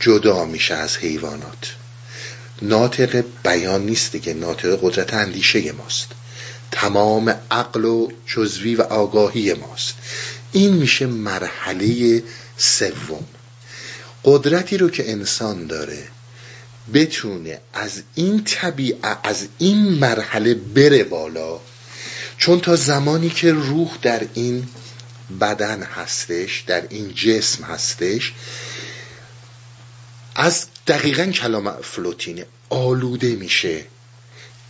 جدا میشه از حیوانات. ناطقه بیان نیست دیگه، ناطقه قدرت اندیشه ماست، تمام عقل و جزوی و آگاهی ماست. این میشه مرحله سوم. قدرتی رو که انسان داره بتونه از این طبیعت، از این مرحله بره بالا. چون تا زمانی که روح در این بدن هستش، در این جسم هستش، از دقیقاً کلام افلاطون آلوده میشه.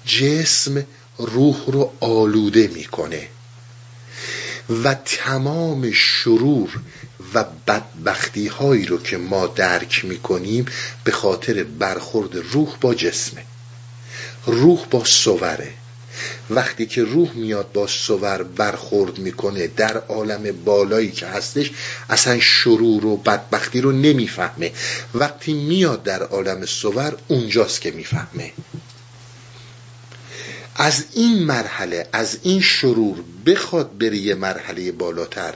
جسم روح رو آلوده میکنه و تمام شرور و بدبختی هایی رو که ما درک میکنیم به خاطر برخورد روح با جسمه. روح با صوره. وقتی که روح میاد با صور برخورد میکنه در عالم بالایی که هستش، اصلا شرور و بدبختی رو نمیفهمه. وقتی میاد در عالم صور، اونجاست که میفهمه. از این مرحله، از این شرور بخواد بری یه مرحله بالاتر،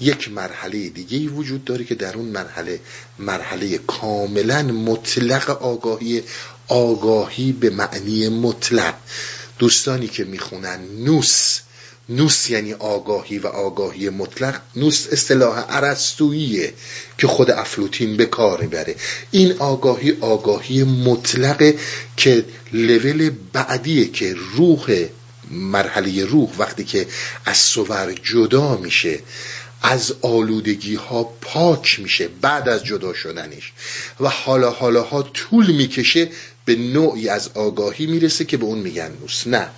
یک مرحله دیگه‌ای وجود داره که در اون مرحله، مرحله کاملا مطلق آگاهی، آگاهی به معنی مطلق. دوستانی که میخونن نوس، نوس یعنی آگاهی و آگاهی مطلق. نوس اصطلاح ارسطوییه که خود افلوطین به کار بره. این آگاهی، آگاهی مطلقه که لول بعدیه که روح، مرحله روح وقتی که از صور جدا میشه، از آلودگی ها پاک میشه بعد از جدا شدنش و حالا حالاها طول میکشه به نوعی از آگاهی میرسه که به اون میگن نوس. نه،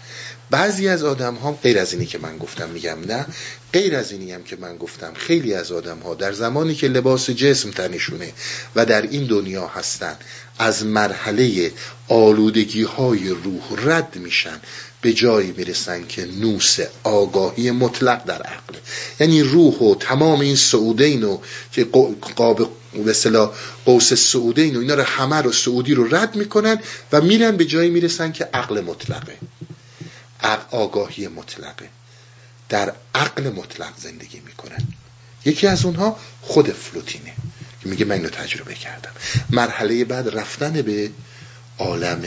بعضی از آدم ها غیر از اینی که من گفتم میگم، نه غیر از اینی هم که من گفتم، خیلی از آدم ها در زمانی که لباس جسم تنشونه و در این دنیا هستن، از مرحله آلودگی های روح رد میشن، به جایی میرسن که نوس آگاهی مطلق در عقل، یعنی روح و تمام این سعودین و که قاب به اصطلاح قوس سعودین و اینا رو همه رو، سعودی رو رد میکنن و میرن به جایی میرسن که عقل مطلقه، آگاهی مطلقه، در عقل مطلق زندگی میکنن. یکی از اونها خود افلاطونه که میگه من اینو تجربه کردم. مرحله بعد رفتن به عالم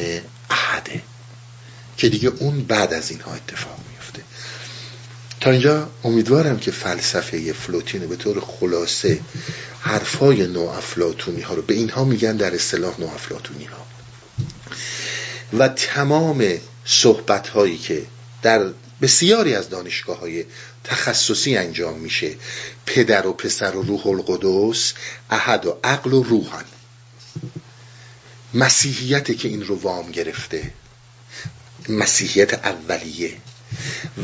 احده که دیگه اون بعد از اینها اتفاق میفته. تا اینجا امیدوارم که فلسفه افلاطون به طور خلاصه، حرفای نو افلاطونی ها رو، به اینها میگن در اصطلاح نو افلاطونی ها، و تمام صحبت هایی که در بسیاری از دانشگاه های تخصصی انجام میشه، پدر و پسر و روح القدس، احد و عقل و روحن، مسیحیت که این رو وام گرفته، مسیحیت اولیه،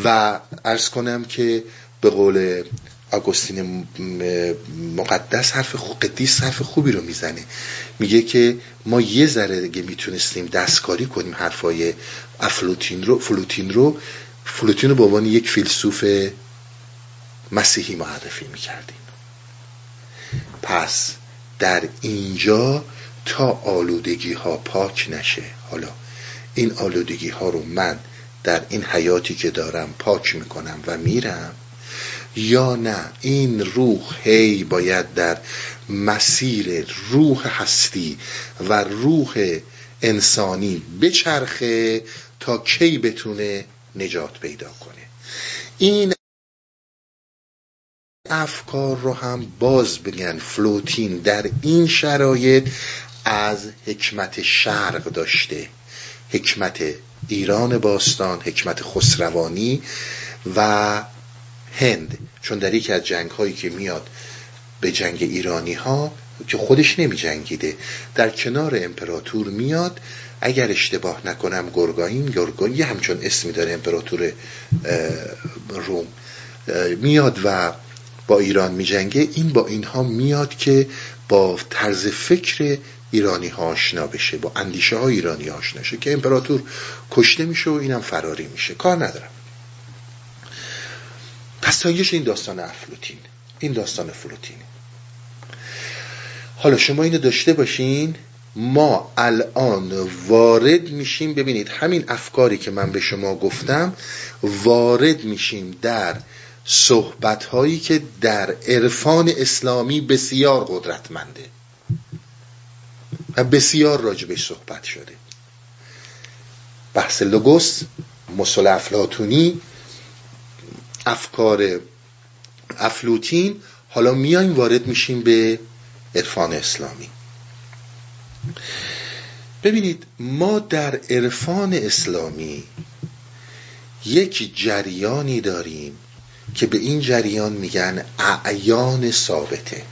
و عرض کنم که به قول آگوستین مقدس، قدیس حرف خوبی رو میزنه، میگه که ما یه ذره دیگه میتونستیم دستکاری کنیم حرفای افلاطون رو به عنوان یک فیلسوف مسیحی معرفی میکردیم. پس در اینجا تا آلودگی ها پاک نشه، حالا این آلودگی ها رو من در این حیاتی که دارم پاک میکنم و میرم، یا نه این روح هی باید در مسیر روح هستی و روح انسانی بچرخه تا کی بتونه نجات پیدا کنه. این افکار رو هم باز بگن افلاطون در این شرایط از حکمت شرق داشته، حکمت ایران باستان، حکمت خسروانی و هند. چون در یکی از جنگ هایی که میاد به جنگ ایرانی ها که خودش نمی جنگیده، در کنار امپراتور میاد، اگر اشتباه نکنم گرگاین یه همچون اسمی داره، امپراتور روم، میاد و با ایران می جنگه. این با اینها میاد که با طرز فکر ایرانی ها آشنا بشه، با اندیشه های ایرانی ها آشنا شه، که امپراتور کشته میشه و اینم فراری میشه، کار ندارم. پس تا اینجاش این داستان افلاطون، این داستان افلاطون. حالا شما اینو داشته باشین، ما الان وارد میشیم، ببینید همین افکاری که من به شما گفتم، وارد میشیم در صحبت‌هایی که در عرفان اسلامی بسیار قدرتمنده و بسیار راجبش صحبت شده. بحث لوگوس، مثل افلاطونی، افکار افلاطون، حالا میایم وارد میشیم به عرفان اسلامی. ببینید ما در عرفان اسلامی یک جریانی داریم که به این جریان میگن اعیان ثابته.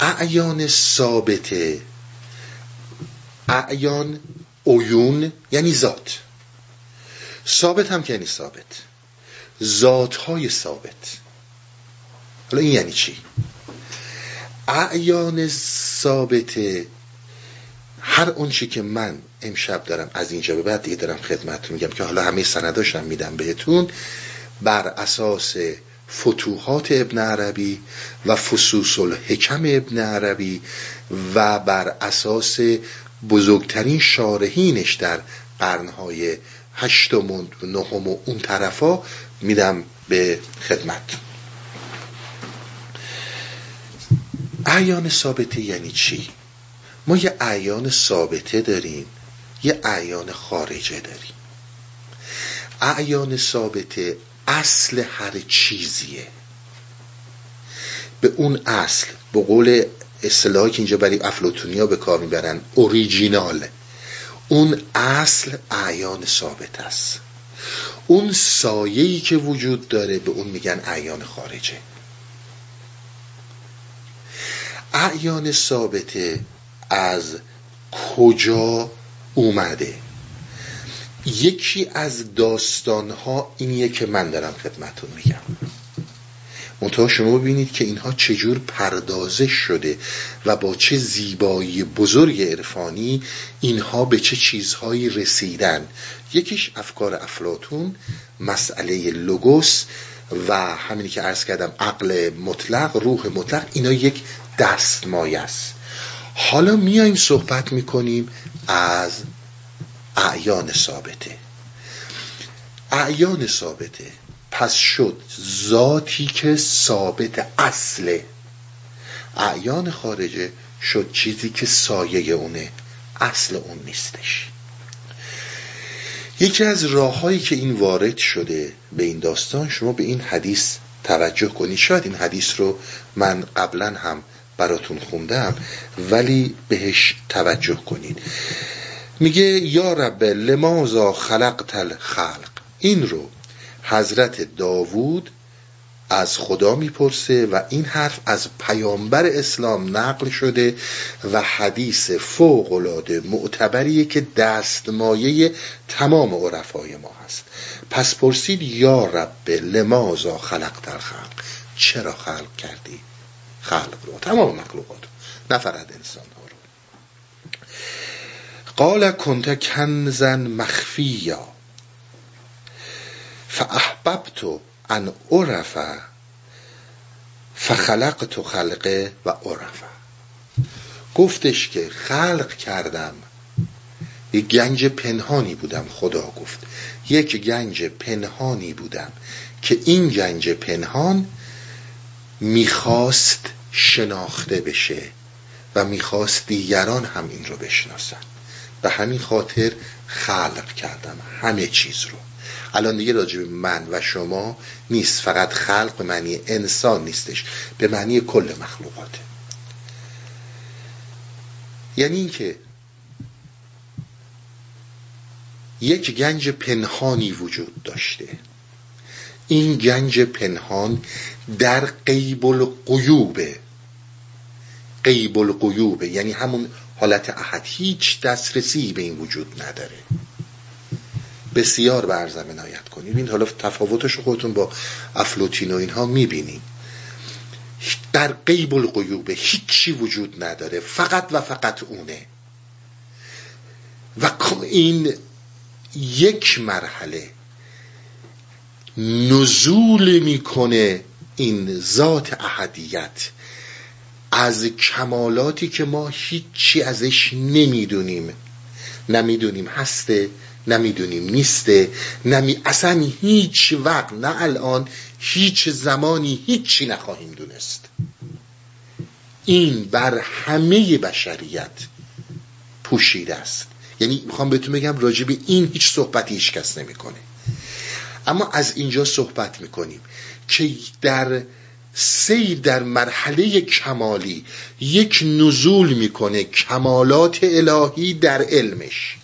اعیان ثابته، اعیان عیون یعنی ذات، ثابت هم که یعنی ثابت، ذات‌های ثابت. حالا این یعنی چی؟ اعیان ثابته هر اون چی که من امشب دارم از اینجا به بعد دیگه دارم خدمتتون میگم که حالا همه سنداشم میدم بهتون، بر اساس فتوحات ابن عربی و فصوص الحکم ابن عربی و بر اساس بزرگترین شارحینش در قرنهای هشتم و نهم و اون طرفا میدم به خدمت. اعیان ثابته یعنی چی؟ ما یه اعیان ثابته داریم، یه اعیان خارجه داریم. اعیان ثابته اصل هر چیزیه، به اون اصل، به قول اصطلاحی که اینجا برای افلاطونیا به کار میبرن، اوریجینال، اون اصل اعیان ثابت است. اون سایه‌ای که وجود داره به اون میگن اعیان خارجه. اعیان ثابته از کجا اومده؟ یکی از داستانها اینیه که من دارم خدمتون میگم، منتها شما ببینید که اینها چجور پردازش شده و با چه زیبایی بزرگ عرفانی اینها به چه چیزهایی رسیدن. یکیش افکار افلاطون، مسئله لوگوس و همینی که عرض کردم عقل مطلق، روح مطلق، اینا یک دستمایه است. حالا میایم صحبت میکنیم از اعیان ثابته. اعیان ثابته پس شد ذاتی که ثابت اصله، اعیان خارجه شد چیزی که سایه اونه، اصل اون نیستش. یکی از راه‌هایی که این وارد شده به این داستان، شما به این حدیث توجه کنید. شاید این حدیث رو من قبلا هم براتون خوندم ولی بهش توجه کنید. میگه یا رب لماذا خلقت الخلق. این رو حضرت داوود از خدا میپرسه و این حرف از پیامبر اسلام نقل شده و حدیث فوق‌العاده معتبریه که دستمایه تمام عرفای ما هست. پس پرسید یا رب لماذا خلقت الخلق، چرا خلق کردی خلق رو، تمام مخلوقات رو، نفرد انسان ها رو. قال کنت کنزا مخفیا فاحببت ان اعرف فخلقت خلقه و اعرف. گفتش که خلق کردم، یک گنج پنهانی بودم. خدا گفت یک گنج پنهانی بودم که این گنج پنهان میخواست شناخته بشه و میخواست دیگران هم این رو بشناسن، به همین خاطر خلق کردم همه چیز رو. الان دیگه راجع به من و شما نیست، فقط خلق به معنی انسان نیستش، به معنی کل مخلوقاته. یعنی این که یک گنج پنهانی وجود داشته، این گنج پنهان در غیب الغیوبه. غیب الغیوبه یعنی همون حالت احد، هیچ دسترسی به این وجود نداره. بسیار برزم عنایت کنید. این حالا تفاوتش خودتون با افلاطین و اینها میبینید. در غیب الغیوبه هیچی وجود نداره، فقط و فقط اونه. و این یک مرحله نزول میکنه این ذات احدیت از کمالاتی که ما هیچی ازش نمیدونیم، نمیدونیم هسته، نمیدونیم نیسته، اصلا هیچ وقت، نه الان، هیچ زمانی، هیچی نخواهیم دونست. این بر همه بشریت پوشیده است. یعنی میخوام بهتون بگم راجع به این هیچ صحبتی هیچ کس نمیکنه. اما از اینجا صحبت میکنیم که در سیر در مرحله کمالی یک نزول میکنه کمالات الهی در علمش.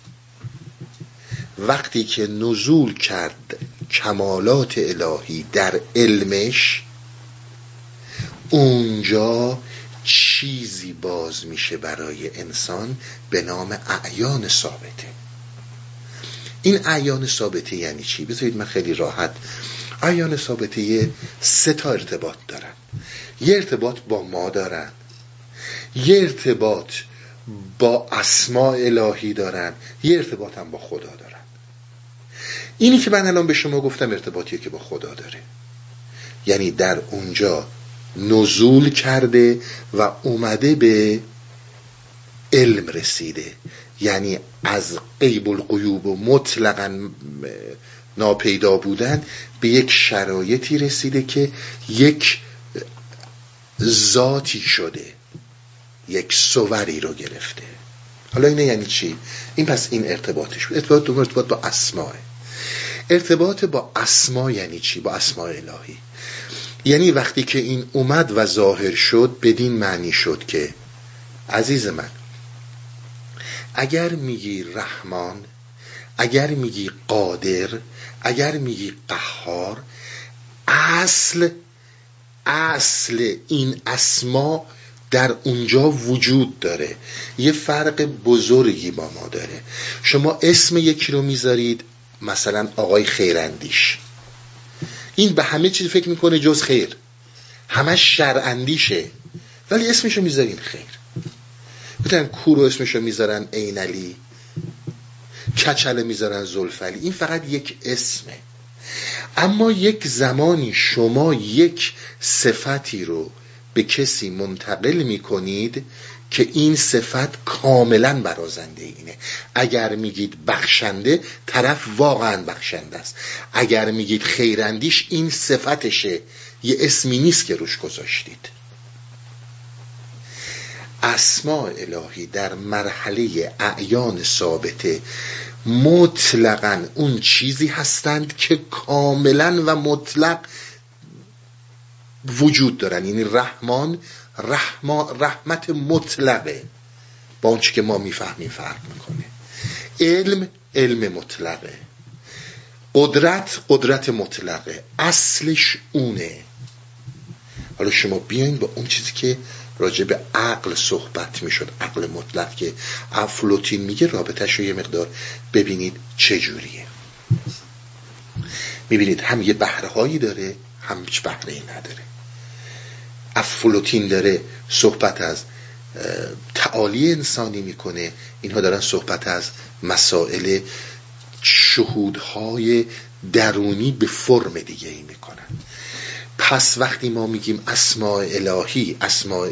وقتی که نزول کرد کمالات الهی در علمش، اونجا چیزی باز میشه برای انسان به نام اعیان ثابته. این اعیان ثابته یعنی چی؟ بذارید من خیلی راحت. اعیان ثابته سه تا ارتباط دارن. یه ارتباط با ما دارن، یه ارتباط با اسماء الهی دارن، یه ارتباط هم با خدا دارن. اینی که من الان به شما گفتم ارتباطیه که با خدا داره، یعنی در اونجا نزول کرده و اومده به علم رسیده، یعنی از غیب الغیوب و مطلقا ناپیدا بودن به یک شرایطی رسیده که یک ذاتی شده، یک صوری رو گرفته. حالا اینه یعنی چی؟ این پس این ارتباطش بود. ارتباط با اسماء. ارتباط با اسماء یعنی چی؟ با اسماء الهی، یعنی وقتی که این اومد و ظاهر شد بدین معنی شد که عزیز من اگر میگی رحمان، اگر میگی قادر، اگر میگی قهار، اصل این اسما در اونجا وجود داره. یه فرق بزرگی با ما داره. شما اسم یکی رو میذارید، مثلا آقای خیراندیش، این به همه چیز فکر میکنه جز خیر، همه شراندیشه، ولی اسمشو میذارین خیر. بودن کورو اسمشو میذارن عینعلی، کچله میذارن زلفعلی. این فقط یک اسمه. اما یک زمانی شما یک صفتی رو به کسی منتقل میکنید که این صفت کاملا برازنده اینه. اگر میگید بخشنده، طرف واقعا بخشنده است. اگر میگید خیراندیش، این صفتشه، یه اسمی نیست که روش گذاشتید. اسماء الهی در مرحله اعیان ثابته مطلقا اون چیزی هستند که کاملا و مطلق وجود دارن. یعنی رحمان رحمت مطلقه، با اون چی که ما میفهمیم فرق میکنه. علم مطلقه. قدرت مطلقه. اصلش اونه. حالا شما بیاین با اون چیزی که راجع به عقل صحبت میشد، عقل مطلق که افلاطین میگه، رابطه‌ش رو یه مقدار ببینید چجوریه. میبینید هم یه بهرهایی داره، هم هیچ بهره‌ای نداره. افلاطین داره صحبت از تعالی انسانی میکنه، اینها دارن صحبت از مسائل شهودهای درونی به فرم دیگه ای میکنن. پس وقتی ما میگیم اسماء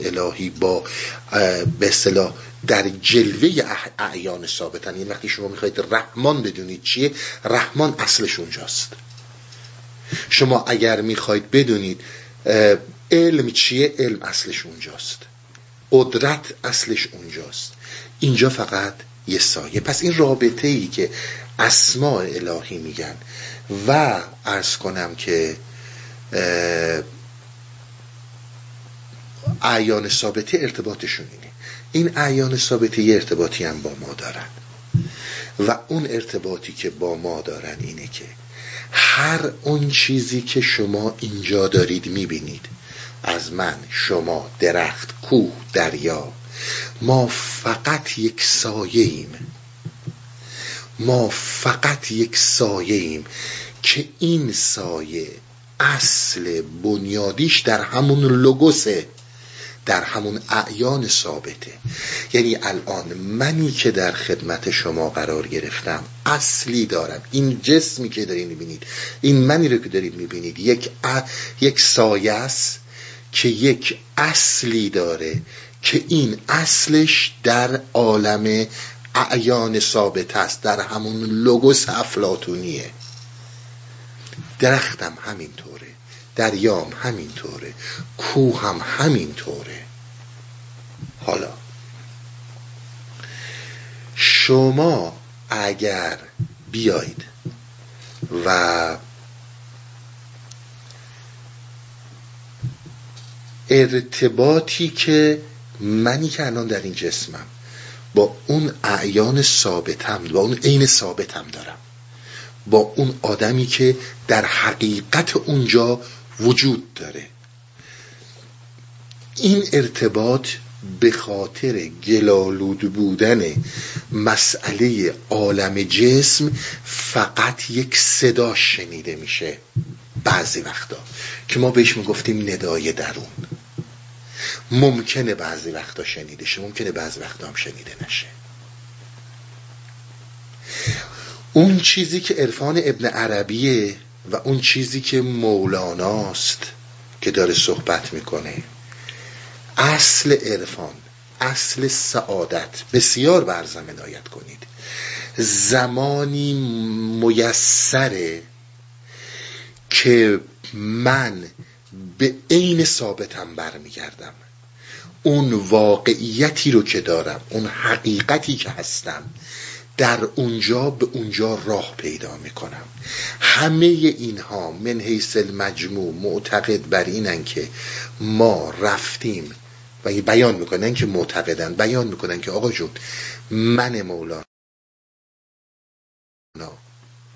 الهی با به اصطلاح در جلوه اعیان ثابتن، یعنی وقتی شما میخواید رحمان بدونید چیه، رحمان اصلش اونجاست. شما اگر میخواید بدونید علم چیه، علم اصلش اونجاست. قدرت اصلش اونجاست. اینجا فقط یه سایه. پس این رابطه ای که اسماء الهی میگن و عرض کنم که اعیان ثابته ارتباطشون اینه. این اعیان ثابته یه ارتباطی هم با ما دارن و اون ارتباطی که با ما دارن اینه که هر اون چیزی که شما اینجا دارید میبینید، از من، شما، درخت، کوه، دریا، ما فقط یک سایه ایم. ما فقط یک سایه ایم که این سایه اصل بنیادیش در همون لوگوسه، در همون اعیان ثابته. یعنی الان منی که در خدمت شما قرار گرفتم اصلی دارم. این جسمی که دارید میبینید، این منی رو که دارید میبینید، یک سایه است که یک اصلی داره که این اصلش در عالم اعیان ثابت است، در همون لوگوس افلاطونیه. درختم همینطوره، دریام همینطوره، کوه هم همینطوره. حالا شما اگر بیایید و ارتباطی که منی که الان در این جسمم با اون اعیان ثابتم، با اون عین ثابتم دارم، با اون آدمی که در حقیقت اونجا وجود داره، این ارتباط به خاطر گلالود بودن مسئله عالم جسم فقط یک صدا شنیده میشه بعضی وقتا که ما بهش میگفتیم ندای درون. ممکنه بعضی وقتا شنیده شه، ممکنه بعضی وقتا هم شنیده نشه. اون چیزی که عرفان ابن عربیه و اون چیزی که مولاناست که داره صحبت میکنه، اصل عرفان، اصل سعادت، بسیار بر زمین عنایت کنید، زمانی میسره که من به عین ثابتم برمیگردم، اون واقعیتی رو که دارم، اون حقیقتی که هستم، در اونجا به اونجا راه پیدا میکنم. همه اینها من حیث المجموع معتقد بر اینن که ما رفتیم و بیان میکنن که معتقدن، بیان میکنن که آقا جون من مولانا،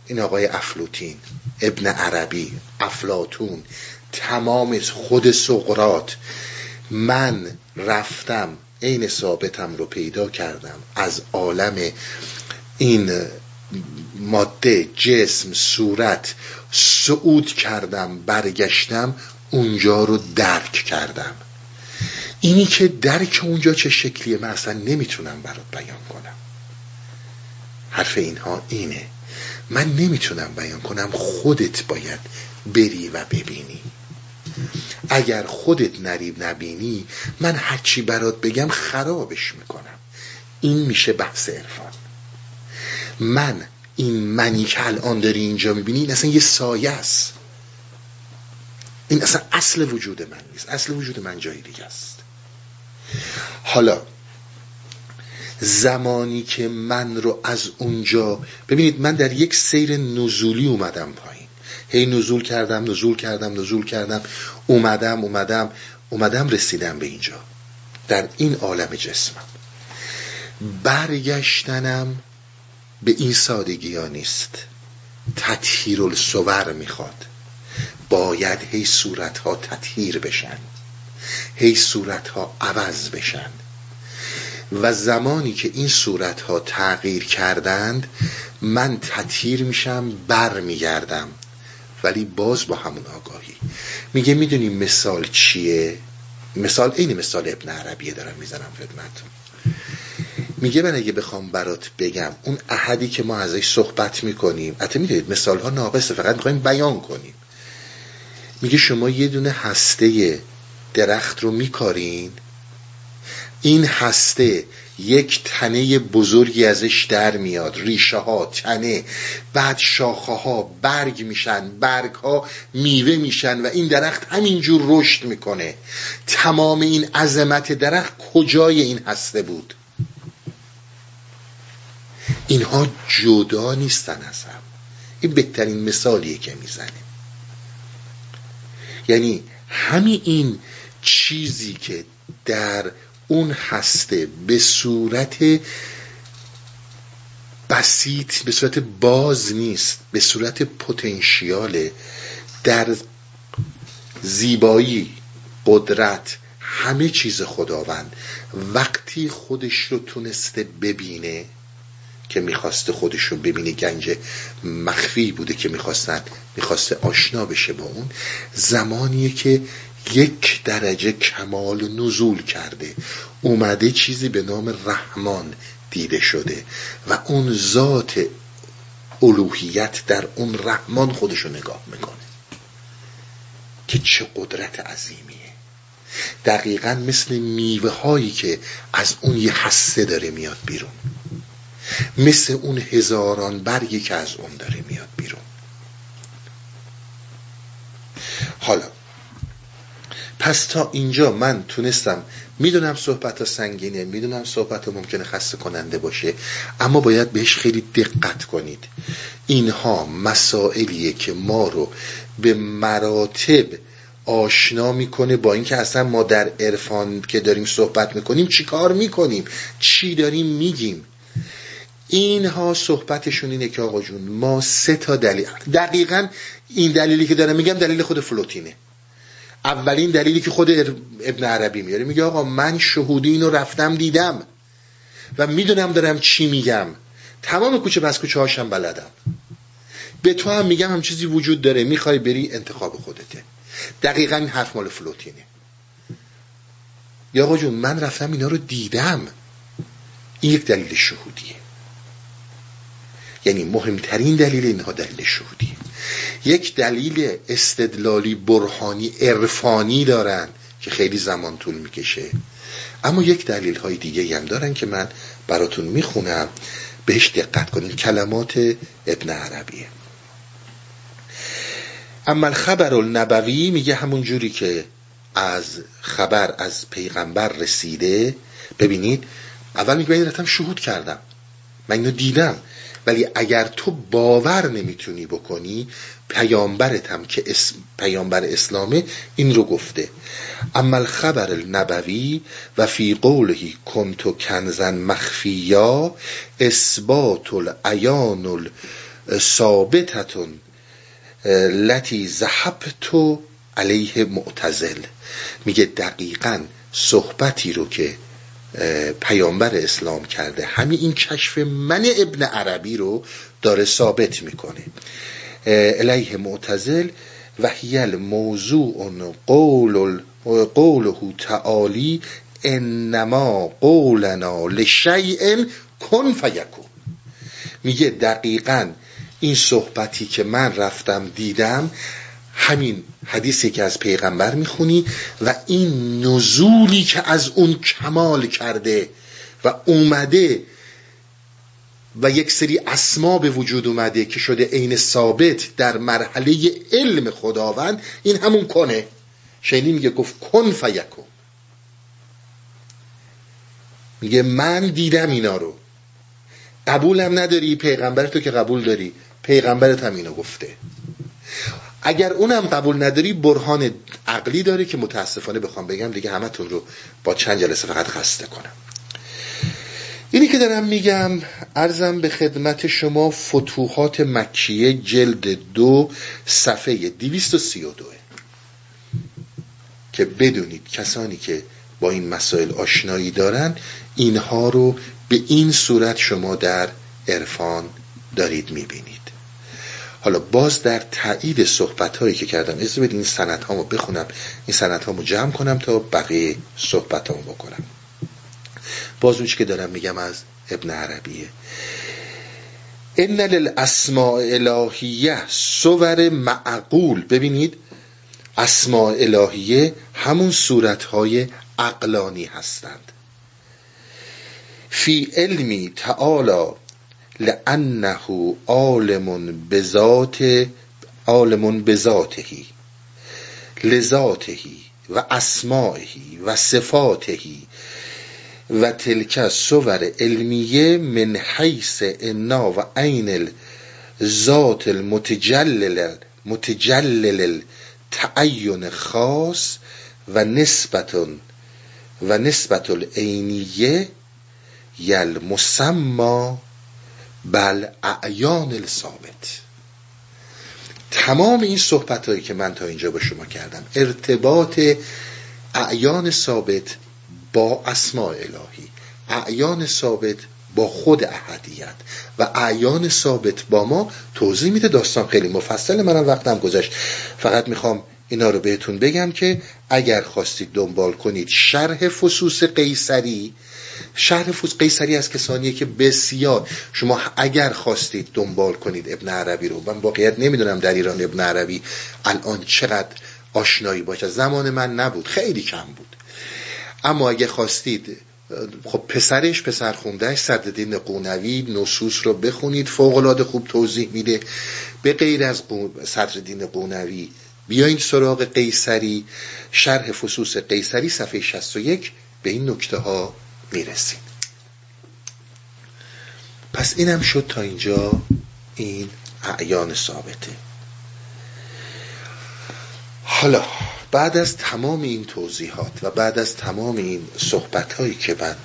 این آقای افلوطین، ابن عربی، افلاطون، تمام خود سقراط، من رفتم این ثابتم رو پیدا کردم، از عالم این ماده، جسم، صورت صعود کردم، برگشتم اونجا رو درک کردم. اینی که درک اونجا چه شکلیه من اصلا نمیتونم برات بیان کنم. حرف اینها اینه، من نمیتونم بیان کنم، خودت باید بری و ببینی. اگر خودت نری نبینی، من هرچی برات بگم خرابش میکنم. این میشه بحث عرفان. من این منی که الان داری اینجا میبینی، این اصلا یه سایه است، این اصلا اصل وجود من نیست، اصل وجود من جای دیگه است. حالا زمانی که من رو از اونجا، ببینید من در یک سیر نزولی اومدم پایین، هی نزول کردم اومدم رسیدم به اینجا، در این عالم جسمم. برگشتنم به این سادگی ها نیست، تطهیرالصور میخواد. باید هی صورت ها تطهیر بشن، هی صورت ها عوض بشن، و زمانی که این صورت ها تغییر کردند من تطهیر میشم، بر میگردم، ولی باز با همون آگاهی. میگه میدونی مثال چیه؟ مثال اینه، مثال ابن عربیه دارم میزنم خدمتتون. میگه من اگه بخوام برات بگم اون احدی که ما ازش صحبت میکنیم، حتی میدونید مثال ها ناقصه، فقط میخوایم بیان کنیم. میگه شما یه دونه هسته درخت رو میکارین، این هسته یک تنه بزرگی ازش در میاد، ریشه ها، تنه، بعد شاخه ها برگ میشن، برگ ها میوه میشن و این درخت همینجور رشد میکنه. تمام این عظمت درخت کجای این هسته بود؟ اینها جدا نیستن از هم. این بهترین مثالیه که میزنه. یعنی همین این چیزی که در اون هسته به صورت بسیط، به صورت باز نیست، به صورت پتانسیاله، در زیبایی، قدرت، همه چیز خداوند وقتی خودش رو تونسته ببینه که میخواست خودش رو ببینه، گنج مخفی بوده که میخواسته آشنا بشه با اون، زمانیه که یک درجه کمال نزول کرده، اومده چیزی به نام رحمان دیده شده و اون ذات الوهیت در اون رحمان خودشو نگاه میکنه که چه قدرت عظیمیه. دقیقا مثل میوه هایی که از اون یه هسته داره میاد بیرون، مثل اون هزاران برگی که از اون داره میاد بیرون. حالا پس تا اینجا من تونستم، میدونم صحبت‌ها سنگینه، میدونم صحبت‌ها ممکنه خسته کننده باشه، اما باید بهش خیلی دقت کنید. اینها مسائلیه که ما رو به مراتب آشنا میکنه با اینکه اصلا ما در عرفان که داریم صحبت میکنیم چی کار میکنیم، چی داریم میگیم. اینها صحبتشون اینه که آقا جون ما سه تا دلیل، دقیقاً این دلیلی که دارم میگم دلیل خود افلاطونه. اولین دلیلی که خود ابن عربی میاره، میگه آقا من شهودی اینو رفتم دیدم و میدونم دارم چی میگم، تمام کوچه بس کوچه هاشم بلدم، به تو هم میگم هم چیزی وجود داره، میخوای بری انتخاب خودته. دقیقا این حرف مال افلاطونه. یا آقا جون من رفتم اینا رو دیدم، این یک دلیل شهودیه. یعنی مهمترین دلیل اینها دلیل شهودیه. یک دلیل استدلالی برهانی عرفانی دارن که خیلی زمان طول میکشه، اما یک دلیل های دیگه هم دارن که من براتون میخونم، بهش دقت کنید. کلمات ابن عربیه. اما الخبر النبوی، میگه همون جوری که از خبر از پیغمبر رسیده. ببینید اول میگه من رفتم شهود کردم، من اینو دیدم، ولی اگر تو باور نمیتونی بکنی پیامبرت هم که پیامبر اسلامه این رو گفته. اما الخبر النبوی و فی قولهی کنتو کنزن مخفیا اثبات العیان ثابتتون لتی ذهبتو علیه معتزل. میگه دقیقاً صحبتی رو که پیامبر اسلام کرده، همین این کشف من ابن عربی رو داره ثابت میکنه. علیه معتزل و هیل موضوع قوله تعالی انما قولنا لشیء کن فیکون. میگه دقیقاً این صحبتی که من رفتم دیدم، همین حدیثی که از پیغمبر میخونی و این نزولی که از اون کمال کرده و اومده و یک سری اسما به وجود اومده که شده عین ثابت در مرحله علم خداوند، این همون کنه. شینی میگه گفت کن فیکون. میگه من دیدم اینا رو، قبولم نداری، پیغمبرتو که قبول داری، پیغمبرت هم اینو گفته. اگر اونم قبول نداری برهان عقلی داره که متاسفانه بخوام بگم دیگه همتون رو با چند جلسه فقط خسته کنم. اینی که دارم میگم عرضم به خدمت شما فتوحات مکیه جلد 2 صفحه 232 که بدونید کسانی که با این مسائل آشنایی دارن اینها رو به این صورت شما در عرفان دارید میبینید. حالا باز در تایید صحبت هایی که کردم از بدید این سند هامو بخونم، این سند هامو جمع کنم تا بقیه صحبت هامو بکنم. باز اون چی که دارم میگم از ابن عربیه. ان للاسماء الهیه صور معقول. ببینید اسماء الهیه همون صورت های عقلانی هستند. فی علمی تعالی لأنه عالم بذاته، عالم بذاتهی لذاتهی و اسمائهی و صفاتهی و تلک صور علمیه من حیث انا و عین ذات المتجلل تعین خاص و نسبت العینیه یل مسما بل اعیان الثابت. تمام این صحبت هایی که من تا اینجا با شما کردم ارتباط اعیان ثابت با اسماء الهی، اعیان ثابت با خود احدیت و اعیان ثابت با ما توضیح میده. داستان خیلی مفصله، منم وقتم گذشت، فقط میخوام اینا رو بهتون بگم که اگر خواستید دنبال کنید شرح فصوص قیصری. شرح فصوص قیصری از کسانیه که بسیار شما اگر خواستید دنبال کنید ابن عربی رو، من واقعیت نمیدونم در ایران ابن عربی الان چقدر آشنایی باشه، زمان من نبود، خیلی کم بود، اما اگه خواستید خب پسرخوندهش صدرالدین قونوی نصوص رو بخونید، فوق‌العاده خوب توضیح میده. به غیر از صدرالدین قونوی بیاین سراغ قیصری. شرح فصوص قیصری صفحه 61 به این نکته ها میرسید. پس اینم شد تا اینجا این اعیان ثابته. حالا بعد از تمام این توضیحات و بعد از تمام این صحبت هایی که من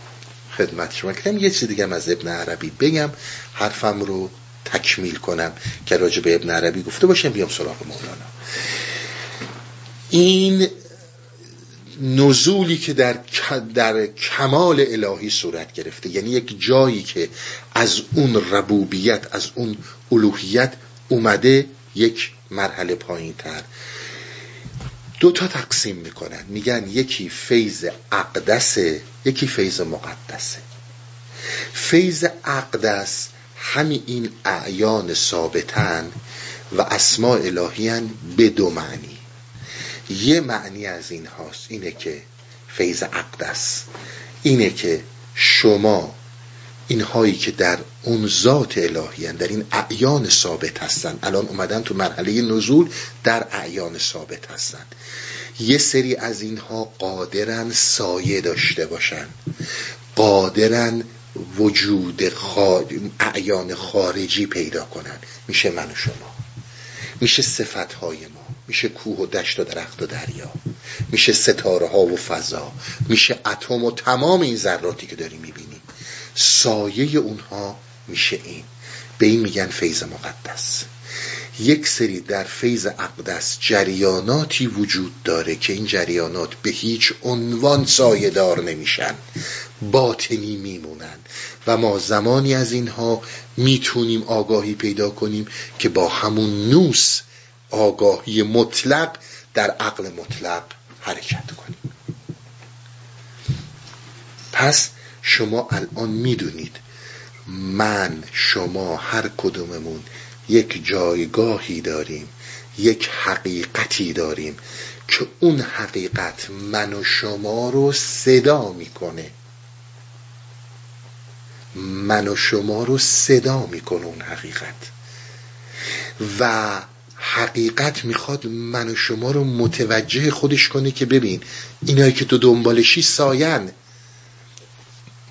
خدمت شما کردم، یه چیز دیگه از ابن عربی بگم، حرفم رو تکمیل کنم که راجع به ابن عربی گفته باشم، بیام سراغ مولانا. این نزولی که در کمال الهی صورت گرفته، یعنی یک جایی که از اون ربوبیت، از اون الوهیت اومده یک مرحله پایین تر، دوتا تقسیم میکنن، میگن یکی فیض اقدسه یکی فیض مقدسه. فیض اقدس همین این اعیان ثابتن و اسماء الهیان به دو معنی. یه معنی از این هاست، اینه که فیض اقدس اینه که شما اینهایی که در اون ذات الهیان، در این اعیان ثابت هستن، الان اومدن تو مرحله نزول در اعیان ثابت هستن، یه سری از اینها قادرن سایه داشته باشن، قادرن وجود اعیان خارجی پیدا کنن. میشه من و شما، میشه صفتهای ما، میشه کوه و دشت و درخت و دریا، میشه ستاره ها و فضا، میشه اتم و تمام این ذراتی که داری میبینی، سایه اونها میشه این. به این میگن فیض مقدس. یک سری در فیض اقدس جریاناتی وجود داره که این جریانات به هیچ عنوان سایه دار نمیشن، باطنی میمونن و ما زمانی از اینها میتونیم آگاهی پیدا کنیم که با همون نوس آگاهی مطلق در عقل مطلق حرکت کنیم. پس شما الان میدونید من شما هر کدوممون یک جایگاهی داریم، یک حقیقتی داریم که اون حقیقت من و شما رو صدا میکنه، من و شما رو صدا میکنه اون حقیقت، و حقیقت میخواد من و شما رو متوجه خودش کنه که ببین اینایی که تو دنبالشی ساین،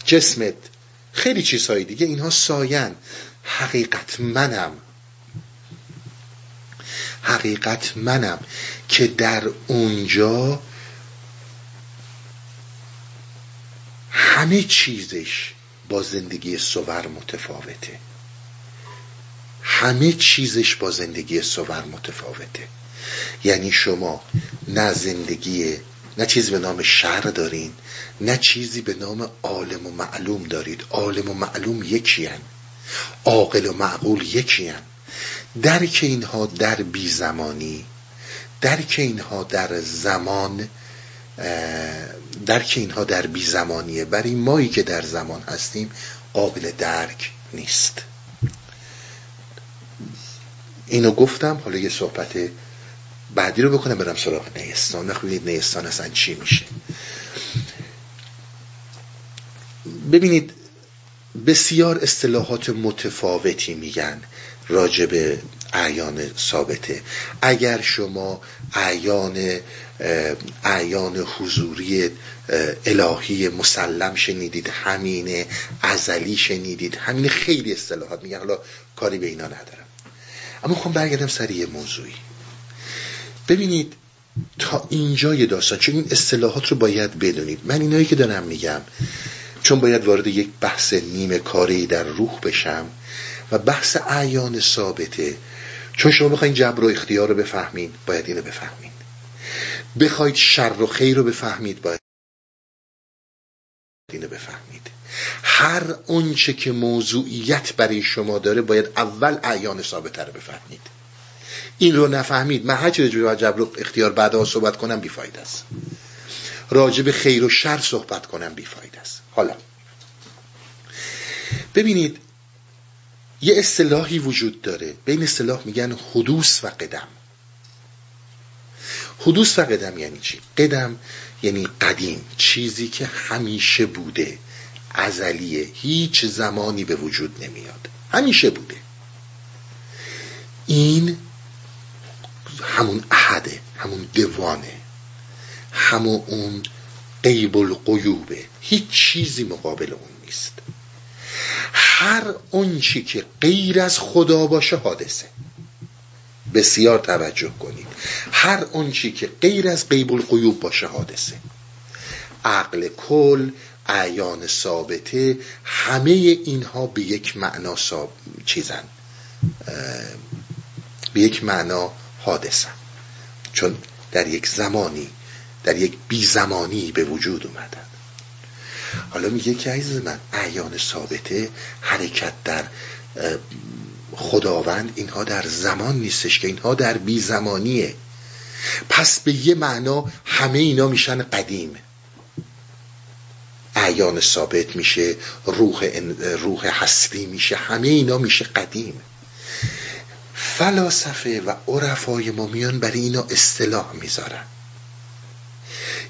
جسمت، خیلی چیزهای دیگه، اینها ساین، حقیقت منم، حقیقت منم که در اونجا همه چیزش با زندگی صور متفاوته، همه چیزش با زندگی صور متفاوته. یعنی شما نه زندگی، نه چیزی به نام شرع دارین، نه چیزی به نام عالم و معلوم دارید. عالم و معلوم یکی هن، عاقل و معقول یکی هن. درک اینها در بی زمانی، درک اینها در زمان، درک اینها در بی زمانیه. برای مایی که در زمان هستیم قابل درک نیست. اینو گفتم، حالا یه صحبت بعدی رو بکنم برم سراغ نیستان. نخوینید نیستان اصلا چی میشه. ببینید بسیار اصطلاحات متفاوتی میگن راجب اعیان ثابته. اگر شما اعیان حضوری الهی مسلم شنیدید، همین ازلی شنیدید، همین، خیلی اصطلاحات میگن، حالا کاری به اینا ندارم. اما خب برگردم سر یه موضوعی. ببینید تا اینجای داستان، چون این اصطلاحات رو باید بدونید، من اینایی که دارم میگم چون باید وارد یک بحث نیمه کاری در روح بشم و بحث اعیان ثابته، چون شما بخواید جبر و اختیار رو بفهمید باید اینو بفهمید، بخواید شر و خیر رو بفهمید باید اینو بفهمید. هر اونچه که موضوعیت برای شما داره باید اول اعیان ثابته رو بفهمید. این رو نفهمید، من هر چیزی راجع به جبر و اختیار بعدا صحبت کنم بیفایده است، راجع به خیر و شر صحبت کنم بیفایده است. حالا ببینید یه اصطلاحی وجود داره، به این اصطلاح میگن حدوث و قدم. حدوث و قدم یعنی چی؟ قدم یعنی قدیم، چیزی که همیشه بوده، ازلیه، هیچ زمانی به وجود نمیاد، همیشه بوده. این همون احده، همون دوانه، همون غیب الغیوبه، هیچ چیزی مقابل اون نیست. هر اون چی که غیر از خدا باشه حادثه. بسیار توجه کنید، هر اون چی که غیر از غیب الغیوب باشه حادثه. عقل کل، اعیان ثابته، همه اینها به یک معنا چیزن، به یک معنا حادثه، چون در یک زمانی، در یک بی زمانی به وجود اومدن. حالا میگه که عزیز من اعیان ثابته، حرکت در خداوند، اینها در زمان نیستش که، اینها در بی زمانیه. پس به یه معنا همه اینا میشن قدیم، اعیان ثابت میشه، روح هستی میشه، همه اینا میشه قدیم. فلاسفه و عرفای ما میان برای اینا اصطلاح میذارن،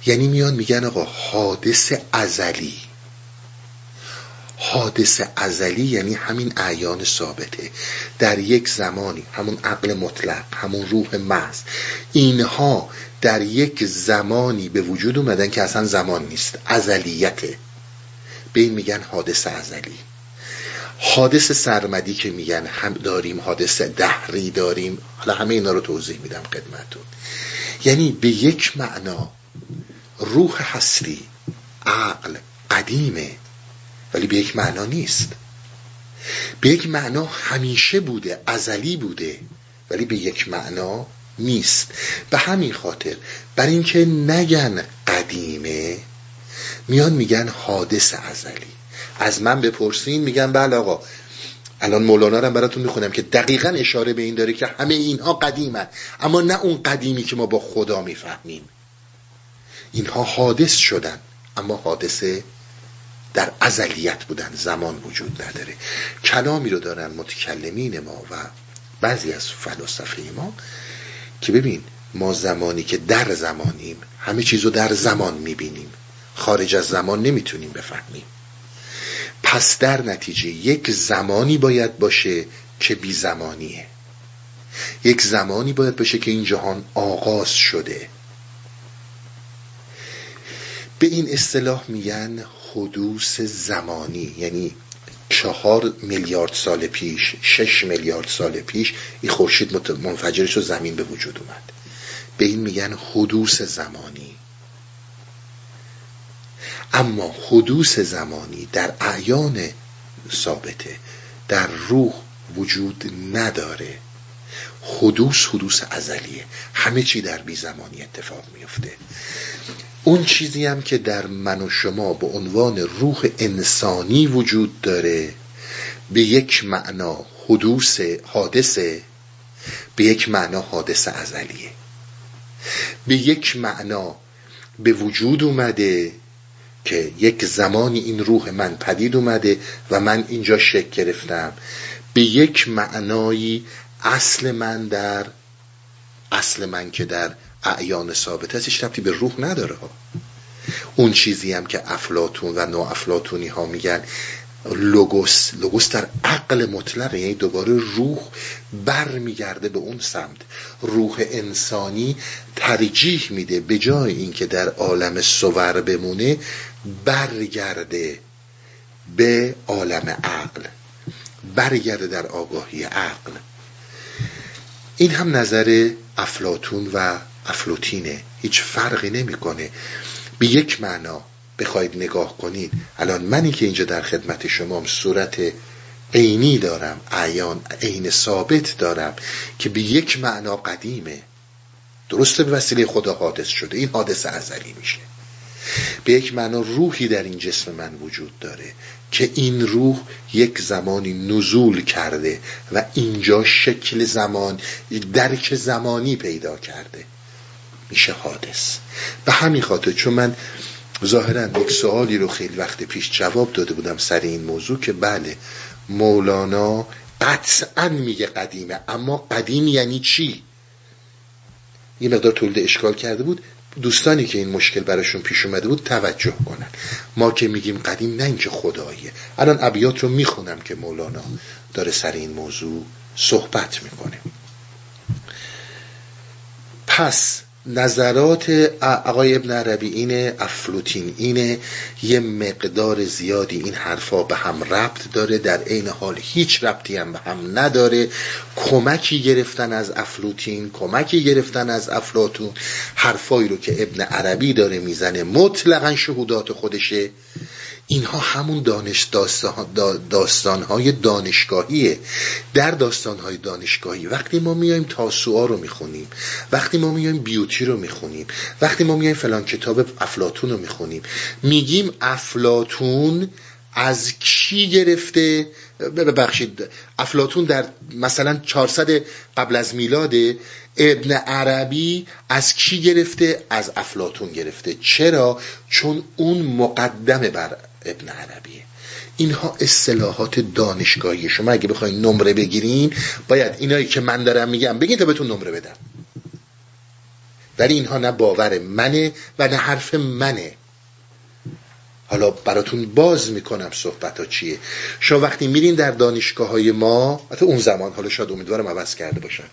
یعنی میان میگن آقا حادث ازلی، حادث ازلی یعنی همین اعیان ثابته، در یک زمانی همون عقل مطلق، همون روح محض، اینها در یک زمانی به وجود اومدن که اصلا زمان نیست، ازلیته، به این میگن حادث ازلی. حادث سرمدی که میگن هم داریم، حادث دهری داریم، حالا همه اینا رو توضیح میدم خدمتتون. یعنی به یک معنا روح هستی، عقل قدیمه ولی به یک معنا نیست، به یک معنا همیشه بوده، ازلی بوده ولی به یک معنا نیست. به همین خاطر برای اینکه نگن قدیمه میان میگن حادث ازلی. از من بپرسین میگم بله آقا، الان مولانا رو براتون میخونم که دقیقاً اشاره به این داره که همه اینها قدیمن، اما نه اون قدیمی که ما با خدا میفهمیم. اینها حادث شدن اما حادثه در ازلیت بودن، زمان وجود نداره. کلامی رو دارن متکلمین ما و بعضی از فلاسفه ما که ببین ما زمانی که در زمانیم همه چیز رو در زمان میبینیم، خارج از زمان نمیتونیم بفهمیم. پس در نتیجه یک زمانی باید باشه که بی زمانیه، یک زمانی باید باشه که این جهان آغاز شده. به این اصطلاح میگن حدوث زمانی، یعنی 4 میلیارد سال پیش، 6 میلیارد سال پیش این خورشید منفجر شد، زمین به وجود اومد. به این میگن حدوث زمانی. اما حدوث زمانی در اعیان ثابته، در روح وجود نداره. حدوث ازلیه، همه چی در بی زمانی اتفاق میفته. اون چیزی هم که در من و شما به عنوان روح انسانی وجود داره به یک معنا حادثه، به یک معنا حادثه ازلیه، به یک معنا به وجود اومده که یک زمانی این روح من پدید اومده و من اینجا شکل گرفتم. به یک معنایی اصل من که در اعیان ثابت است هیچ ربطی به روح نداره. اون چیزی هم که افلاطون و نوافلاطونی ها میگن لوگوس در عقل مطلق، یعنی دوباره روح برمیگرده به اون سمت. روح انسانی ترجیح میده به جای اینکه در عالم صور بمونه برگرده به عالم عقل، برگرده در آگاهی عقل. این هم نظر افلاطون و افلوطینه، هیچ فرقی نمیکنه. به یک معنا بخواید نگاه کنید، الان منی که اینجا در خدمت شما صورت عینی دارم، عین ثابت دارم که به یک معنا قدیمه، درسته به وسیله خدا حادث شده، این حادثه ازلی میشه. به یک معنا روحی در این جسم من وجود داره که این روح یک زمانی نزول کرده و اینجا شکل زمان، درک زمانی پیدا کرده، میشه حادث. به همین خاطر، چون من ظاهرا یک سوالی رو خیلی وقت پیش جواب داده بودم سر این موضوع که بله مولانا قطعا میگه قدیمه، اما قدیم یعنی چی؟ یه مقدار تولید اشکال کرده بود. دوستانی که این مشکل براشون پیش اومده بود توجه کنن، ما که میگیم قدیم نه اینکه خداییه. الان ابیات رو میخونم که مولانا داره سر این موضوع صحبت میکنه. پس نظرات آقای ابن عربی اینه، افلوطین اینه، یه مقدار زیادی این حرفا به هم ربط داره، در عین حال هیچ ربطی هم به هم نداره. کمکی گرفتن از افلوطین، کمکی گرفتن از افلاطون، حرفایی رو که ابن عربی داره میزنه مطلقا شهودات خودشه. اینها همون داستانهای دانشگاهیه. در داستانهای دانشگاهی وقتی ما میایم تاسوعا رو میخونیم، وقتی ما میایم بیوتی رو میخونیم، وقتی ما میایم فلان کتاب افلاطون رو میخونیم، میگیم افلاطون از کی گرفته؟ ببخشید، افلاطون در مثلا 400 قبل از میلاد، ابن عربی از کی گرفته؟ از افلاطون گرفته. چرا؟ چون اون مقدمه بر ابن عربیه. اینها اصطلاحات دانشگاهی. شما اگه بخواید نمره بگیرین باید اینایی که من دارم میگم بگین تا بهتون نمره بدم. ولی اینها نه باور منه و نه حرف منه. حالا براتون باز میکنم صحبت ها چیه. شما وقتی میرین در دانشگاه های ما، حتی اون زمان، حالا شاید امیدوارم عوض کرده باشن،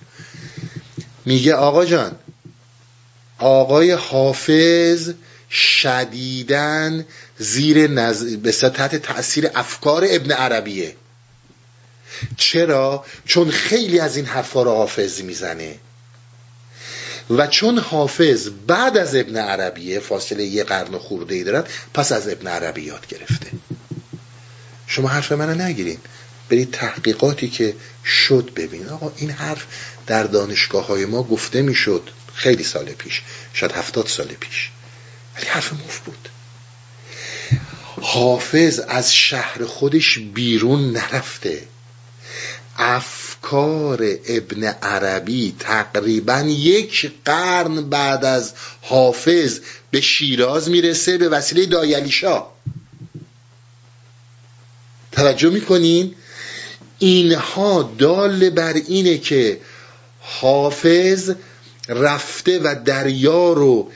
میگه آقا جان، آقای حافظ شدیدن زیر تحت تأثیر افکار ابن عربیه. چرا؟ چون خیلی از این حرفا رو حافظ میزنه و چون حافظ بعد از ابن عربیه، فاصله 1 قرن خورده ای دارن، پس از ابن عربی یاد گرفته. شما حرف منو نگیرین، برید تحقیقاتی که شد ببین. آقا این حرف در دانشگاه های ما گفته میشد خیلی سال پیش، شاید 70 سال پیش، ولی حرف مفت بود. حافظ از شهر خودش بیرون نرفته، افکار ابن عربی تقریبا 1 قرن بعد از حافظ به شیراز میرسه به وسیله دایعلی شاه. توجه میکنین؟ اینها دال بر اینه که حافظ رفته و دریا رو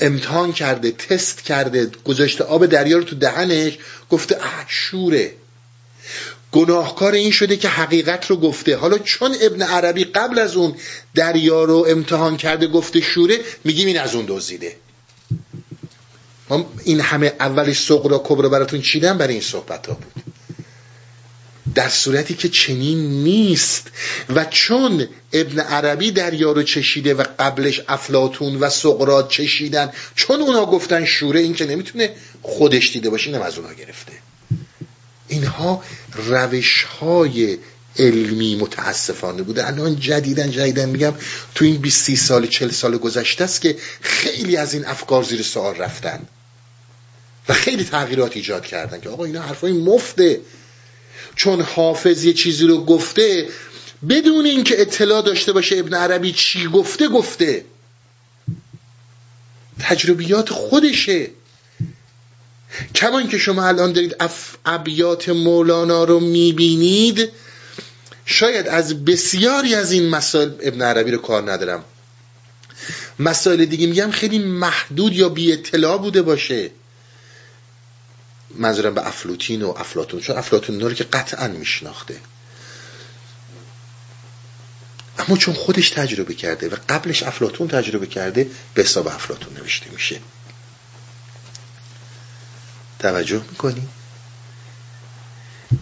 امتحان کرده، تست کرده، گذاشته آب دریا رو تو دهنش، گفته شوره، گناهکار این شده که حقیقت رو گفته. حالا چون ابن عربی قبل از اون دریا رو امتحان کرده گفته شوره، میگیم این از اون دزدیده. این همه اولش صغرا کبرا براتون چیدم برای این صحبت ها بود، در صورتی که چنین نیست. و چون ابن عربی دریا رو چشیده و قبلش افلاطون و سقراط چشیدن، چون اونا گفتن شوره، این که نمیتونه خودش دیده باشه، اینم از اونا گرفته. اینها روش‌های علمی متاسفانه بوده. الان جدیدن میگم تو این 20-30 سال 40 سال گذشته است که خیلی از این افکار زیر سوال رفتن و خیلی تغییرات ایجاد کردن که آقا اینا حرفای مفته. چون حافظ یه چیزی رو گفته بدون اینکه اطلاع داشته باشه ابن عربی چی گفته، تجربیات خودشه. کما اینکه شما الان دارید ابیات مولانا رو میبینید، شاید از بسیاری از این مسائل ابن عربی رو کار ندارم، مسائل دیگه میگم خیلی محدود یا بی اطلاع بوده باشه. منظورم به افلوطین و افلاطون، چون افلاطون اینا رو که قطعا میشناخته، اما چون خودش تجربه کرده و قبلش افلاطون تجربه کرده به حساب افلاطون نوشته میشه. توجه میکنی؟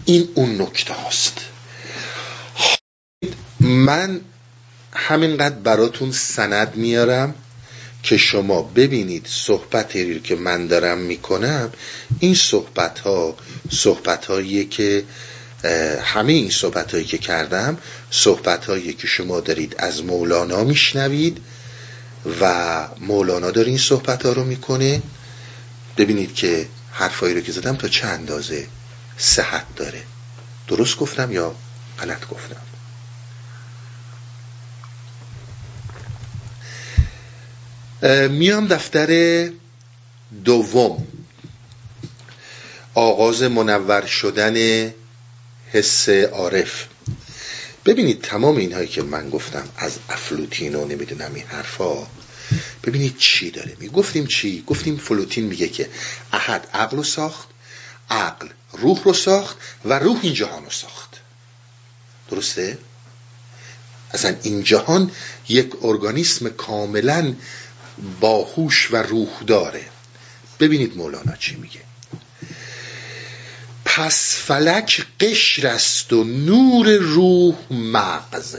این اون نکته هاست. من همینقدر براتون سند میارم که شما ببینید صحبتی رو که من دارم میکنم، این صحبت هایی که همه این صحبت هایی که کردم، صحبت هایی که شما دارید از مولانا میشنوید و مولانا داره این صحبت ها رو میکنه. ببینید که حرفایی رو که زدم تا چه اندازه صحت داره. درست گفتم یا غلط گفتم؟ میام دفتر دوم، آغاز منور شدن حس عارف. ببینید تمام اینهایی که من گفتم از افلوطین و نمیدونم این حرفا، ببینید چی داره می گفتیم. چی گفتیم؟ فلوتین میگه که احد عقل رو ساخت، عقل روح رو ساخت و روح این جهان رو ساخت. درسته؟ اصلا این جهان یک ارگانیسم کاملا باهوش و روح داره. ببینید مولانا چی میگه: پس فلک قشر است و نور روح مغز.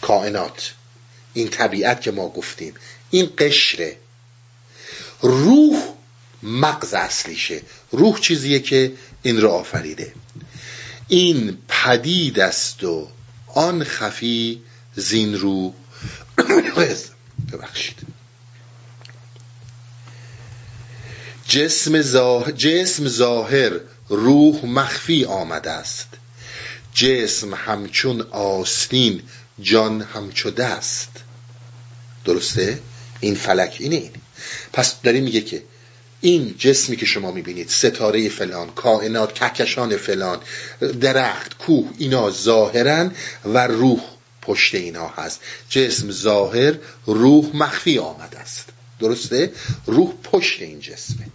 کائنات، این طبیعت که ما گفتیم، این قشره. روح مغز اصلیشه، روح چیزیه که این رو آفریده. این پدید است و آن خفی زین رو ببخشید جسم ظاهر، روح مخفی آمده است. جسم همچون آستین، جان همچو دست. درسته؟ این فلک اینه. پس داری میگه که این جسمی که شما میبینید، ستاره فلان، کائنات، کهکشان فلان، درخت، کوه، اینا ظاهرا و روح پشت اینا هست. جسم ظاهر، روح مخفی آمده است. درسته؟ روح پشت این جسمه.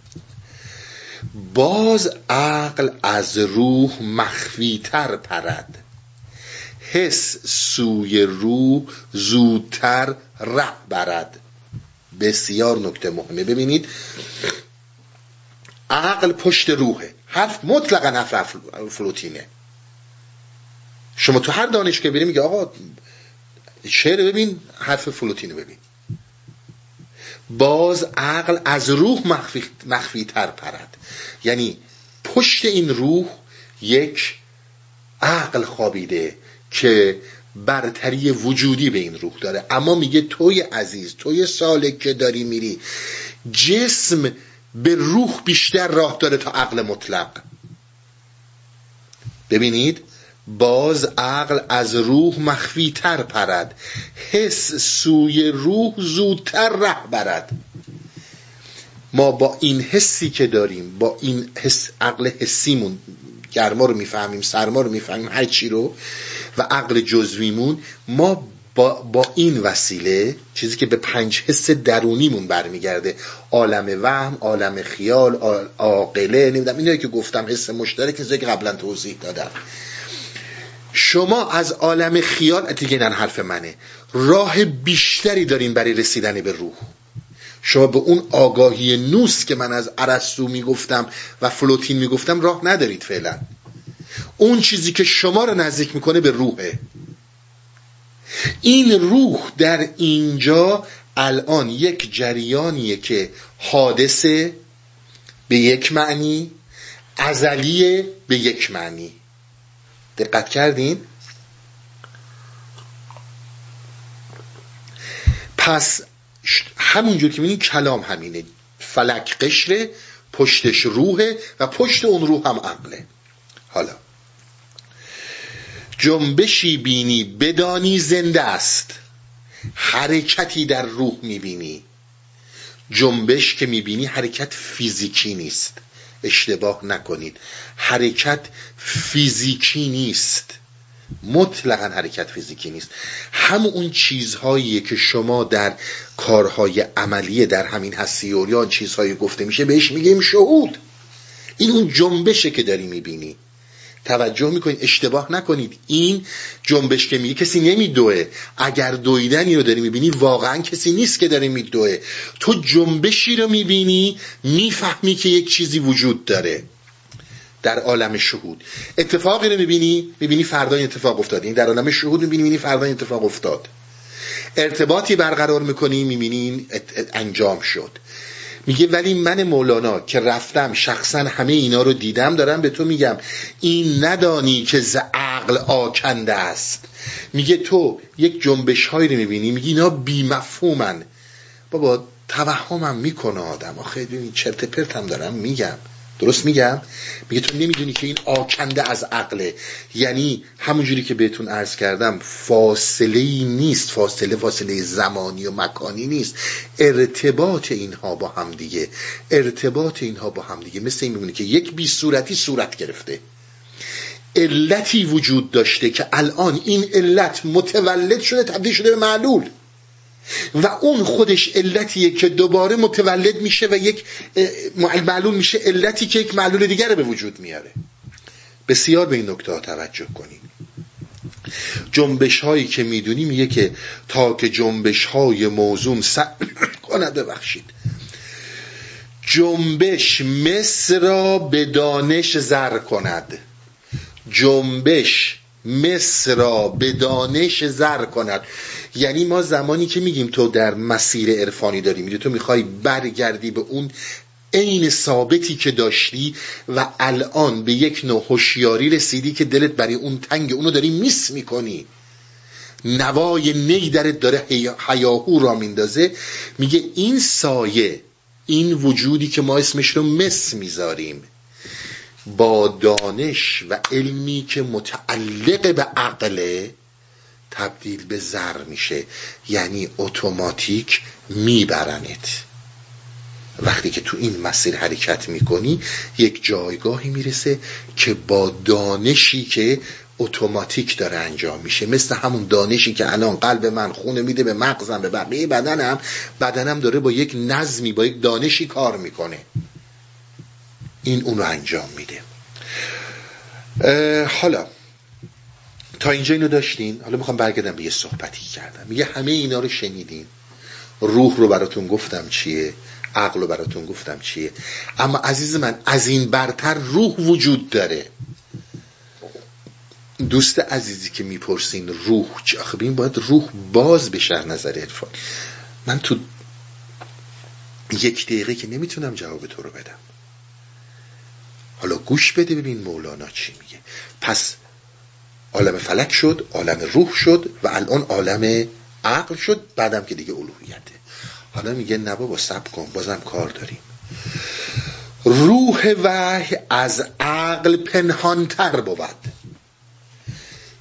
باز عقل از روح مخفی تر پرد، حس سوی روح زودتر ره برد. بسیار نکته مهمه. ببینید عقل پشت روحه. حرف مطلقا حرف افلاطینه. شما تو هر دانشگاه بریم میگه آقا شعر ببین، حرف افلاطینه ببین. باز عقل از روح مخفی تر پرد، یعنی پشت این روح یک عقل خوابیده که برتری وجودی به این روح داره. اما میگه توی عزیز، توی سالک که داری میری، جسم به روح بیشتر راه داره تا عقل مطلق. ببینید باز عقل از روح مخفی تر پرد، حس سوی روح زودتر ره برد. ما با این حسی که داریم، با این حس، عقل حسیمون، گرما رو میفهمیم، سرما رو میفهمیم، هر چی رو، و عقل جزویمون، ما با این وسیله، چیزی که به 5 حس درونیمون برمیگرده، عالم وهم، عالم خیال، عاقله، نمیدونم اینایی که گفتم، حس مشترک، چیزی که قبلا توضیح دادم، شما از عالم خیال، دیگه نه حرف منه، راه بیشتری دارین برای رسیدن به روح. شما به اون آگاهی نوس که من از ارسطو میگفتم و فلوتین میگفتم راه ندارید فعلا. اون چیزی که شما رو نزدیک میکنه به روحه. این روح در اینجا الان یک جریانیه که حادثه به یک معنی، ازلیه به یک معنی. دقت کردین؟ پس همونجور که می‌بینید کلام همینه، فلک قشره، پشتش روحه و پشت اون روح هم عقله. حالا جنبشی بینی بدانی زنده است، حرکتی در روح می‌بینی. جنبش که می‌بینی حرکت فیزیکی نیست، اشتباه نکنید، حرکت فیزیکی نیست، مطلقا حرکت فیزیکی نیست. همون چیزهایی که شما در کارهای عملی در همین هستی عریان چیزهایی گفته میشه، بهش میگیم شهود. این اون جنبشه که داری میبینی. توجه میکنید، اشتباه نکنید. این جنبش که میگه کسی نمیدوه، اگر دویدنی رو داری میبینی واقعا کسی نیست که داری میدوه. تو جنبشی رو میبینی، میفهمی که یک چیزی وجود داره در عالم شهود. اتفاقی رو میبینی، میبینی فردا این اتفاق افتاد. این در عالم شهود میبینی فردا این اتفاق افتاد. ارتباطی برقرار میکنی، میبینی انجام شد. میگه ولی من مولانا که رفتم شخصا همه اینا رو دیدم، دارم به تو میگم این ندانی که ز عقل آکنده است. میگه تو یک جنبش هایی رو میبینی، میگی اینا بی مفهومن. بابا توهمم میکنه آدم، آخه این چرت پرتم دارم میگم. درست میگم؟ میگه تو نمیدونی که این آکنده از عقله. یعنی همونجوری که بهتون عرض کردم، فاصله‌ای نیست، فاصله زمانی و مکانی نیست، ارتباط اینها با هم دیگه مثل این میمونه که یک بی صورتی صورت گرفته، علتی وجود داشته که الان این علت متولد شده، تبدیل شده به معلول، و اون خودش علتیه که دوباره متولد میشه و یک معلول میشه، علتی که یک معلول دیگر به وجود میاره. بسیار به این نکته ها توجه کنیم. جنبش هایی که میدونی، میگه که تا که جنبش های موزون جنبش مس را به دانش زر کند. جنبش مس را به دانش زر کند، یعنی ما زمانی که میگیم تو در مسیر عرفانی داری میری، تو میخوای برگردی به اون عین ثابتی که داشتی و الان به یک نوع هوشیاری رسیدی که دلت برای اون تنگ، اونو داری میس میکنی، نوای نی درت داره هیاهو را میندازه. میگه این سایه، این وجودی که ما اسمش رو مس میذاریم با دانش و علمی که متعلق به عقله تبدیل به زر میشه، یعنی اتوماتیک میبرنت. وقتی که تو این مسیر حرکت میکنی یک جایگاهی میرسه که با دانشی که اتوماتیک داره انجام میشه، مثل همون دانشی که الان قلب من خون میده به مغزم به بقیه بدنم داره با یک نظمی با یک دانشی کار میکنه، این اونو انجام میده. حالا تا اینجا اینو داشتین. حالا میخوام برگردم به یه صحبتی کردم، میگه همه اینا رو شنیدین، روح رو براتون گفتم چیه، عقل رو براتون گفتم چیه، اما عزیز من از این برتر روح وجود داره. دوست عزیزی که میپرسین روح چه، خب این باید روح باز بشه از نظر عرفان. من تو یک دقیقه که نمیتونم جواب تو رو بدم، حالا گوش بده ببین مولانا چی میگه. پس عالم فلک شد، عالم روح شد و الان عالم عقل شد، بعدم که دیگه الوهیته. حالا میگه نه بابا صبر کن، بازم کار داریم. روح وحی از عقل پنهانتر بود.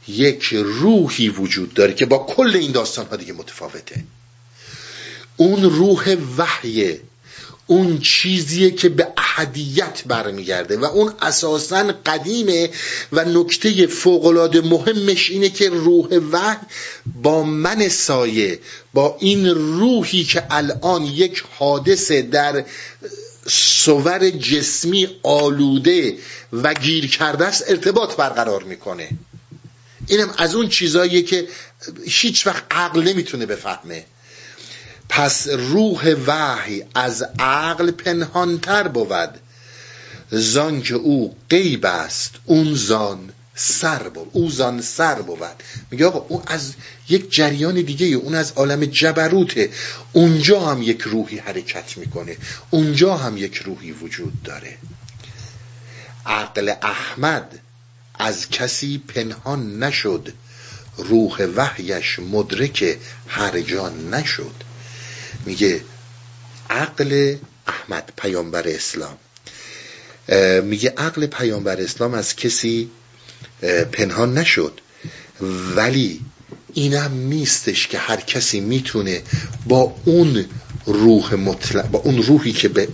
یک روحی وجود داره که با کل این داستان‌ها دیگه متفاوته. اون روح وحیه، اون چیزیه که به احدیت برمیگرده و اون اساساً قدیمه و نکته فوق‌العاده مهمش اینه که روح وحی با من سایه، با این روحی که الان یک حادثه در صور جسمی آلوده و گیر کرده است ارتباط برقرار میکنه. اینم از اون چیزاییه که هیچ وقت عقل نمیتونه بفهمه. پس روح وحی از عقل پنهانتر بود، زان که او غیب است اون زان سر بود. میگه آقا اون از یک جریان دیگه، اون از عالم جبروته، اونجا هم یک روحی حرکت میکنه، اونجا هم یک روحی وجود داره. عقل احمد از کسی پنهان نشد، روح وحیش مدرک هر جا نشد. میگه عقل احمد پیامبر اسلام، میگه عقل پیامبر اسلام از کسی پنهان نشد، ولی اینم نیستش که هر کسی میتونه با اون روح مطلق، با اون روحی که به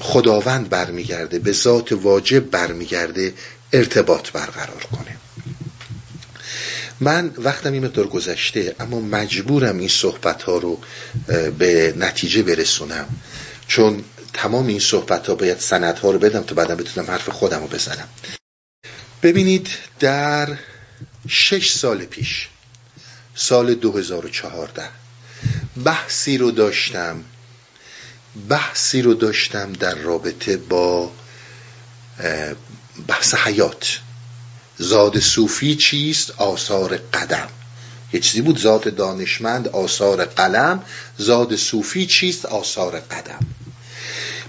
خداوند برمیگرده، به ذات واجب برمیگرده، ارتباط برقرار کنه. من وقتم این مقدار گذشته، اما مجبورم این صحبت ها رو به نتیجه برسونم، چون تمام این صحبت ها باید سند ها رو بدم تا بعدم بتونم حرف خودم رو بزنم. ببینید در 6 سال پیش، سال 2014 بحثی رو داشتم در رابطه با بحث حیات. زاد صوفی چیست؟ آثار قدم. یه چیزی بود زاد دانشمند، آثار قلم. زاد صوفی چیست؟ آثار قدم.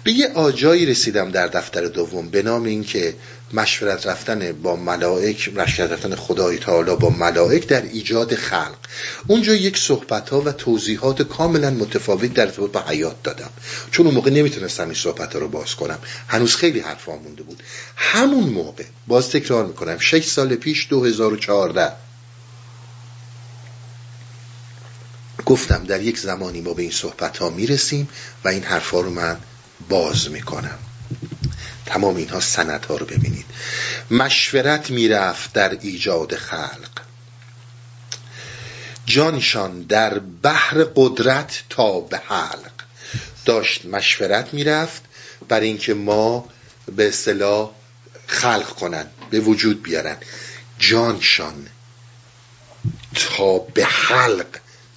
به یه آجایی رسیدم در دفتر دوم به نام این که مشورت رفتن با ملائک، مشورت رفتن خدای تعالی با ملائک در ایجاد خلق. اونجا یک صحبت‌ها و توضیحات کاملا متفاوت در ارتباط با حیات دادم، چون اون موقع نمیتونستم این صحبت‌ها رو باز کنم، هنوز خیلی حرفا مونده بود. همون موقع، باز تکرار میکنم، 6 سال پیش 2014 گفتم در یک زمانی ما به این صحبت‌ها میرسیم و این حرفا رو من باز میکنم. تمام اینها سندها رو ببینید. مشورت میرفت در ایجاد خلق، جانشان در بحر قدرت تا به حلق. داشت مشورت میرفت برای اینکه ما به اصطلاح خلق کنن، به وجود بیارن. جانشان تا به حلق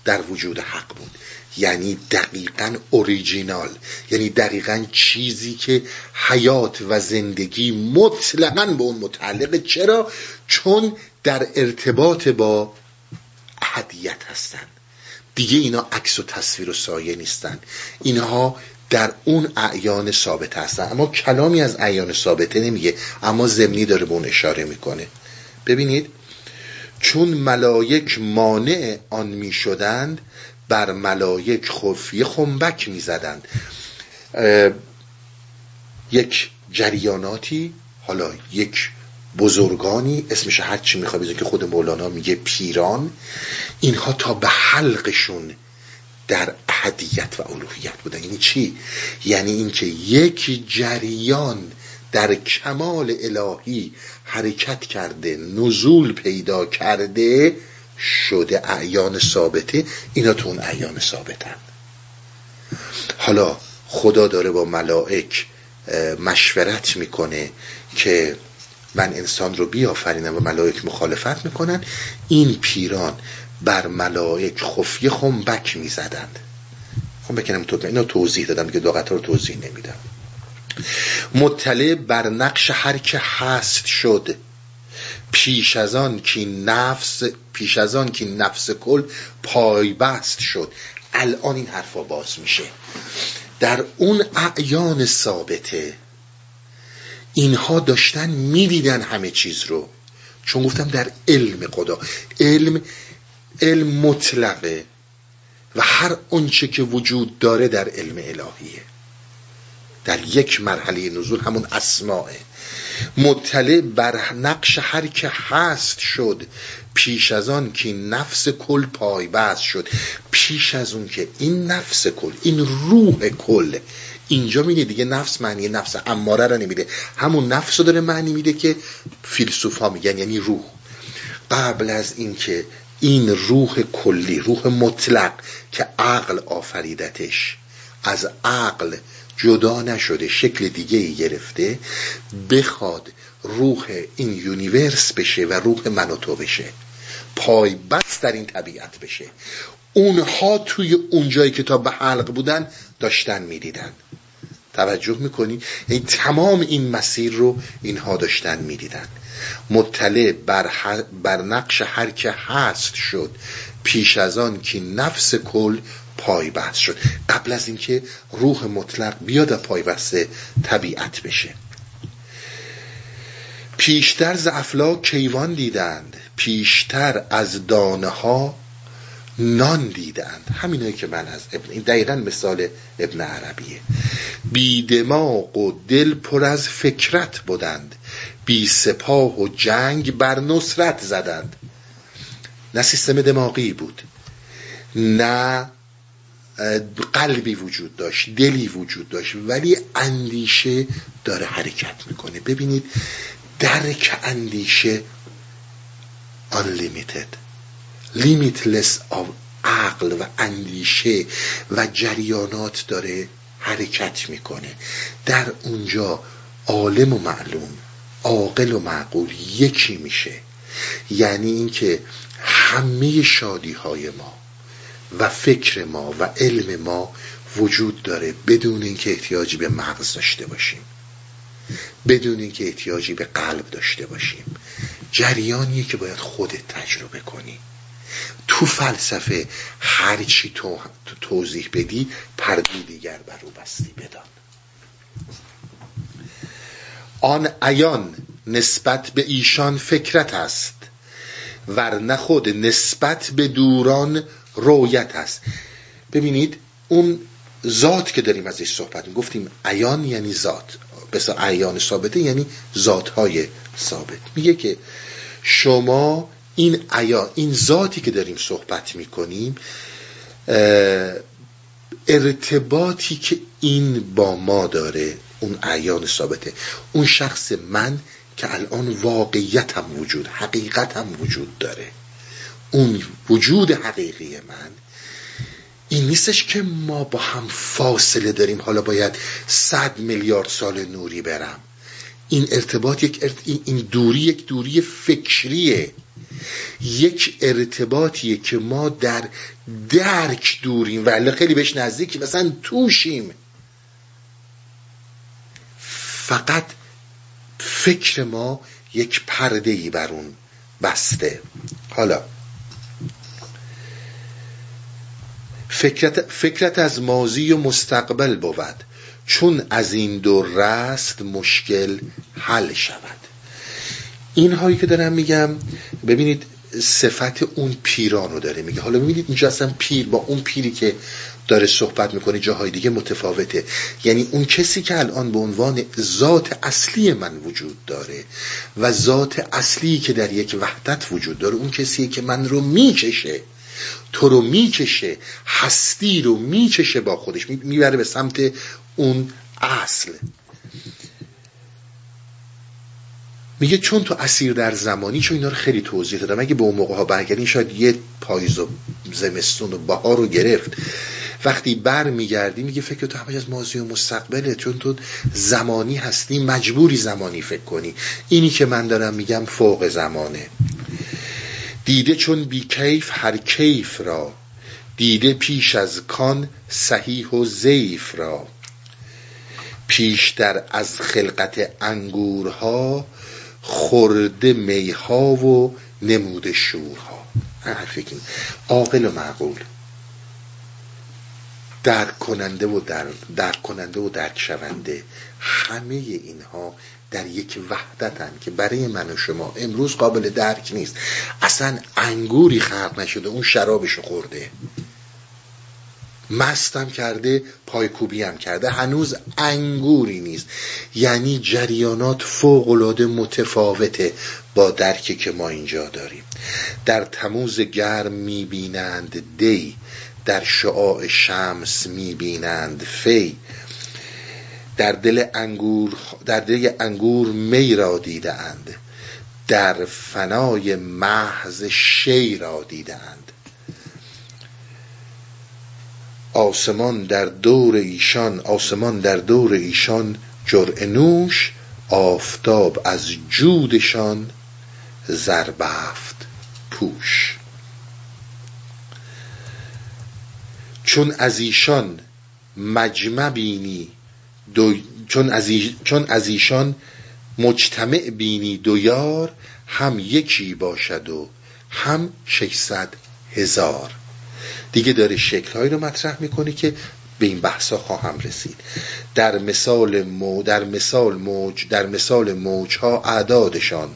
در وجود حق بود، یعنی دقیقاً اوریجینال، یعنی دقیقاً چیزی که حیات و زندگی مطلقاً به اون متعلقه. چرا؟ چون در ارتباط با احدیت هستن دیگه. اینا عکس و تصویر و سایه نیستن، اینها در اون اعیان ثابت هستن. اما کلامی از اعیان ثابته نمیگه، اما ضمنی داره به اون اشاره میکنه. ببینید، چون ملائک مانع آن میشدند، بر ملائک خفیه خنبک میزدند. یک جریاناتی، حالا یک بزرگانی، اسمش هر چی میخوای بزن که خود مولانا میگه پیران، اینها تا به حلقشون در احدیت و الوهیت بودن. یعنی چی؟ یعنی اینکه یک جریان در کمال الهی حرکت کرده، نزول پیدا کرده، شده اعیان ثابته، اینا تو اون اعیان ثابتن. حالا خدا داره با ملائک مشورت میکنه که من انسان رو بیافرینم و ملائک مخالفت میکنن، این پیران بر ملائک خفیه خنبک میزدند. خنبک نمیتونه، اینا توضیح دادم که دقیقا رو توضیح نمیدم. مطلع بر نقش هر که هست شد، پیش از آن که نفس کل پای بست شد. الان این حرفا باز میشه در اون اعیان ثابته. اینها داشتن میدیدن همه چیز رو، چون گفتم در علم خدا، علم مطلقه و هر آنچه که وجود داره در علم الهیه، در یک مرحله نزول همون اسماعه. مطلع بر نقش هر که هست شد، پیش از آن که نفس کل پای بست شد. پیش از اون که این نفس کل، این روح کل، اینجا میده دیگه نفس معنی نفس اماره را نمیده، همون نفس رو داره معنی میده که فیلسوفا میگن یعنی روح. قبل از این که این روح کلی، روح مطلق که عقل آفریدتش، از عقل جدا نشده، شکل دیگه گرفته، بخواد روح این یونیورس بشه و روح من و تو بشه، پای بست در این طبیعت بشه، اونها توی اونجایی که تا به حلق بودن داشتن میدیدن. توجه میکنی؟ یعنی تمام این مسیر رو اینها داشتن میدیدن. مطلع بر نقش هر که هست شد، پیش از آن که نفس کل پای بست شد. قبل از اینکه روح مطلق بیاد و پای بست طبیعت بشه. پیشتر ز افلاک کیوان دیدند، پیشتر از دانه ها نان دیدند. همینایی که من از ابن، دقیقا مثال ابن عربیه. بی دماغ و دل پر از فکرت بودند، بی سپاه و جنگ بر نصرت زدند. نه سیستم دماغی بود، نه قلبی وجود داشت، دلی وجود داشت، ولی اندیشه داره حرکت میکنه. ببینید درک اندیشه unlimited، limitless of عقل و اندیشه و جریانات داره حرکت میکنه. در اونجا عالم و معلوم، عاقل و معقول یکی میشه. یعنی اینکه همه شادی های ما و فکر ما و علم ما وجود داره، بدون اینکه احتیاجی به مغز داشته باشیم، بدون اینکه احتیاجی به قلب داشته باشیم. جریانیه که باید خودت تجربه کنی. تو فلسفه هر چی تو توضیح بدی، پردی دیگر بر او بستی بدان. آن عیان نسبت به ایشان فکرت است، ورنه خود نسبت به دوران رویت است. ببینید اون ذات که داریم ازش صحبت می گفتیم، عیان یعنی ذات، بسا عیان ثابته یعنی ذات‌های ثابت. میگه که شما این عیان، این ذاتی که داریم صحبت میکنیم، ارتباطی که این با ما داره، اون عیان ثابته، اون شخص من که الان واقعیت هم وجود، حقیقت هم وجود داره، اون وجود حقیقی من این نیستش که ما با هم فاصله داریم، حالا باید 100 میلیارد سال نوری برم. این ارتباط این دوری یک دوری فکریه، یک ارتباطیه که ما در درک دوریم ولی خیلی بهش نزدیکیم، مثلا توشیم. فقط فکر ما یک پرده‌ای بر اون بسته. حالا فکرت از ماضی و مستقبل بود، چون از این دو رست مشکل حل شود. این هایی که دارم میگم، ببینید صفت اون پیرانو داره. میگه حالا میبینید اینجا اصلا پیر با اون پیری که داره صحبت میکنه جاهای دیگه متفاوته. یعنی اون کسی که الان به عنوان ذات اصلی من وجود داره و ذات اصلی که در یک وحدت وجود داره، اون کسی که من رو میکشه، تو رو میکشه، هستی رو میکشه، با خودش میبره به سمت اون اصل. میگه چون تو اسیر در زمانی، چون اینا رو خیلی توضیح دادم، اگه به اون موقع ها برگردین شاید یه پاییز و زمستون و بهار رو گرفت، وقتی بر میگردی میگه فکر تو همش از ماضی و مستقبله، چون تو زمانی هستی، مجبوری زمانی فکر کنی. اینی که من دارم میگم فوق زمانه. دیده چون بی کیف هر کیف را، دیده پیش از کان صحیح و ضعیف را، پیشتر از خلقت انگورها خورده میها و نمود شورها. حرفی که عاقل و معقول، درک کننده و درک شونده، همه اینها در یک وحدتن که برای من و شما امروز قابل درک نیست. اصلا انگوری خلق نشده، اون شرابشو خورده، مستم کرده، پایکوبی هم کرده، هنوز انگوری نیست. یعنی جریانات فوق‌العاده متفاوته با درکی که ما اینجا داریم. در تموز گرم میبینند دی، در شعاع شمس میبینند فی، در دل انگور می را دیده اند، در فنای محض شی را دیده اند. آسمان در دور ایشان جرعه نوش، آفتاب از جودشان زربفت پوش. چون از ایشان مجتمع بینی دو یار، هم یکی باشد و هم 600,000. دیگه داره شکل‌هایی رو مطرح می‌کنه که به این بحثا خواهم رسید. در مثال موج‌ها اعدادشان،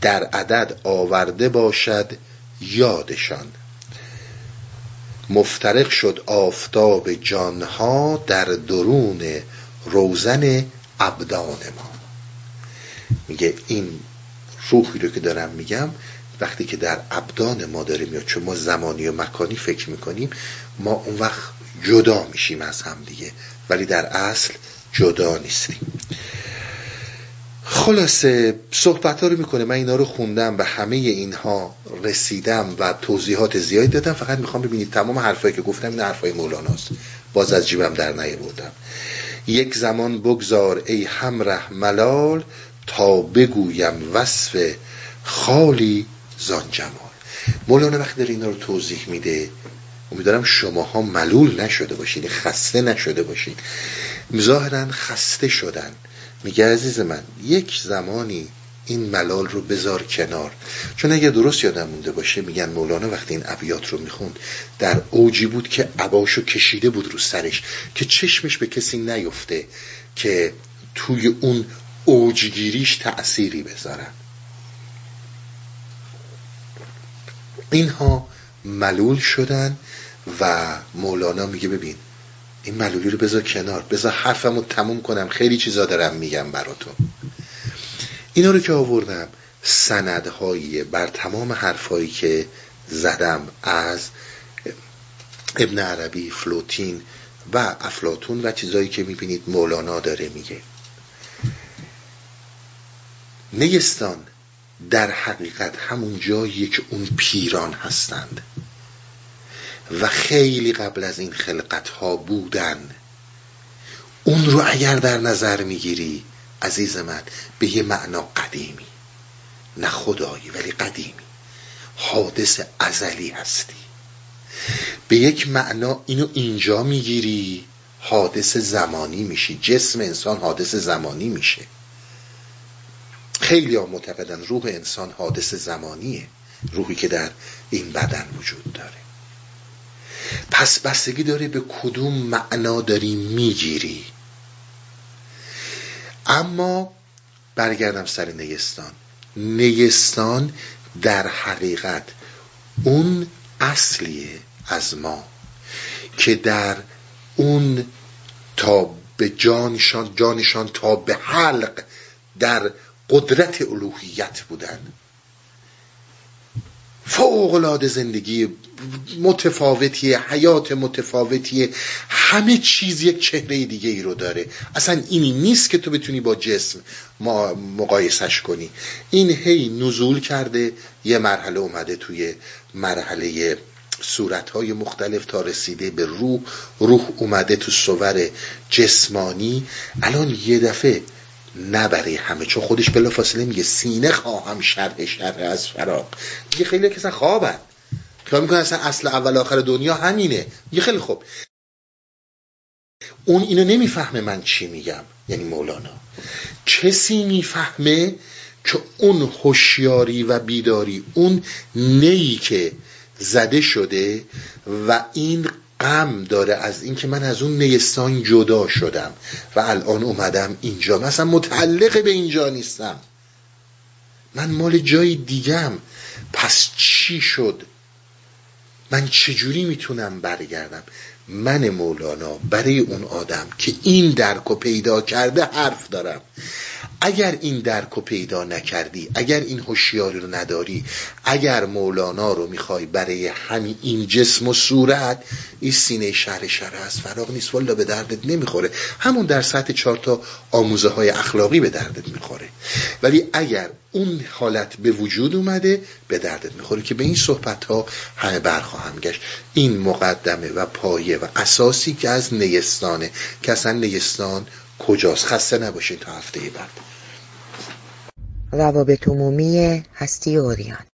در عدد آورده باشد یادشان. مفترق شد آفتاب جانها، در درون روزن ابدان ما. میگه این روحی رو که دارم میگم وقتی که در ابدان ما داره میاد، چون ما زمانی و مکانی فکر میکنیم، ما اون وقت جدا میشیم از هم دیگه، ولی در اصل جدا نیستیم. خلاصه صحبت‌ها رو میکنه، من اینا رو خوندم، به همه اینها رسیدم و توضیحات زیادی دادم. فقط میخوام ببینید تمام حرفایی که گفتم این حرفای مولاناست، باز از جیبم در نیاوردم. یک زمان بگذار ای همره ملال، تا بگویم وصف خالی زان جمال. مولانا وقتی داره اینا رو توضیح میده، امیدوارم شماها ملول نشده باشید، خسته نشده باشید. ظاهرا خسته شدن. میگه عزیز من، یک زمانی این ملال رو بذار کنار، چون اگه درست یادم مونده باشه میگن مولانا وقتی این ابیات رو میخوند در اوجی بود که عباشو کشیده بود رو سرش که چشمش به کسی نیفته که توی اون اوجگیریش تأثیری بذارن. اینها ملول شدن و مولانا میگه ببین این ملولی رو بذار کنار، بذار حرفم رو تموم کنم، خیلی چیزا دارم میگم براتون. اینا رو که آوردم سندهایی بر تمام حرفایی که زدم از ابن عربی، افلاطین و افلاطون و چیزایی که میبینید مولانا داره میگه. نیستان در حقیقت همون جایی که اون پیران هستند و خیلی قبل از این خلقت ها بودن. اون رو اگر در نظر میگیری عزیز من، به یه معنا قدیمی، نه خدایی ولی قدیمی، حادث ازلی هستی. به یک معنا اینو اینجا میگیری حادث زمانی میشی، جسم انسان حادث زمانی میشه. خیلی ها معتقدن روح انسان حادث زمانیه، روحی که در این بدن وجود داره. پس بستگی داره به کدوم معنا داری میگیری. اما برگردم سر نیستان. نیستان در حقیقت اون اصلیه از ما که در اون تا به جانشان تا به حلق در قدرت الوهیت بودن. فوق‌العاده زندگی متفاوتیه، حیات متفاوتیه، همه چیز یک چهره دیگه ای رو داره. اصلا اینی نیست که تو بتونی با جسم مقایسش کنی. این هی نزول کرده، یه مرحله اومده توی مرحله صورت‌های مختلف تا رسیده به روح. روح اومده تو صور جسمانی. الان یه دفعه نبره همه، چون خودش بلافاصله میگه سینه خواهم شرح از فراق. دیگه خیلی کسا خوابن، خیال میکنه اصلا اصل اول آخر دنیا همینه. میگه خیلی خوب، اون اینو نمیفهمه من چی میگم، یعنی مولانا. کسی میفهمه که اون هوشیاری و بیداری، اون نیی که زده شده و این غم داره از این که من از اون نیستان جدا شدم و الان اومدم اینجا، من اصلا متعلق به اینجا نیستم، من مال جای دیگم. پس چی شد؟ من چجوری میتونم برگردم؟ من مولانا برای اون آدم که این درکو پیدا کرده حرف دارم. اگر این درکو پیدا نکردی، اگر این هوشیاری رو نداری، اگر مولانا رو میخوای برای همین این جسم و صورت، این سینه شرح از فراق نیست، والا به دردت نمیخوره. همون در سطح 4 تا آموزه های اخلاقی به دردت میخوره، ولی اگر اون حالت به وجود اومده به دردت میخوره. که به این صحبت ها همه برخواهم گشت. این مقدمه و پایه و اساسی که از نیستانه، که اصلا نیستان کجاست. خسته نباشید تا هفته بعد. روابط عمومی هستی عریان.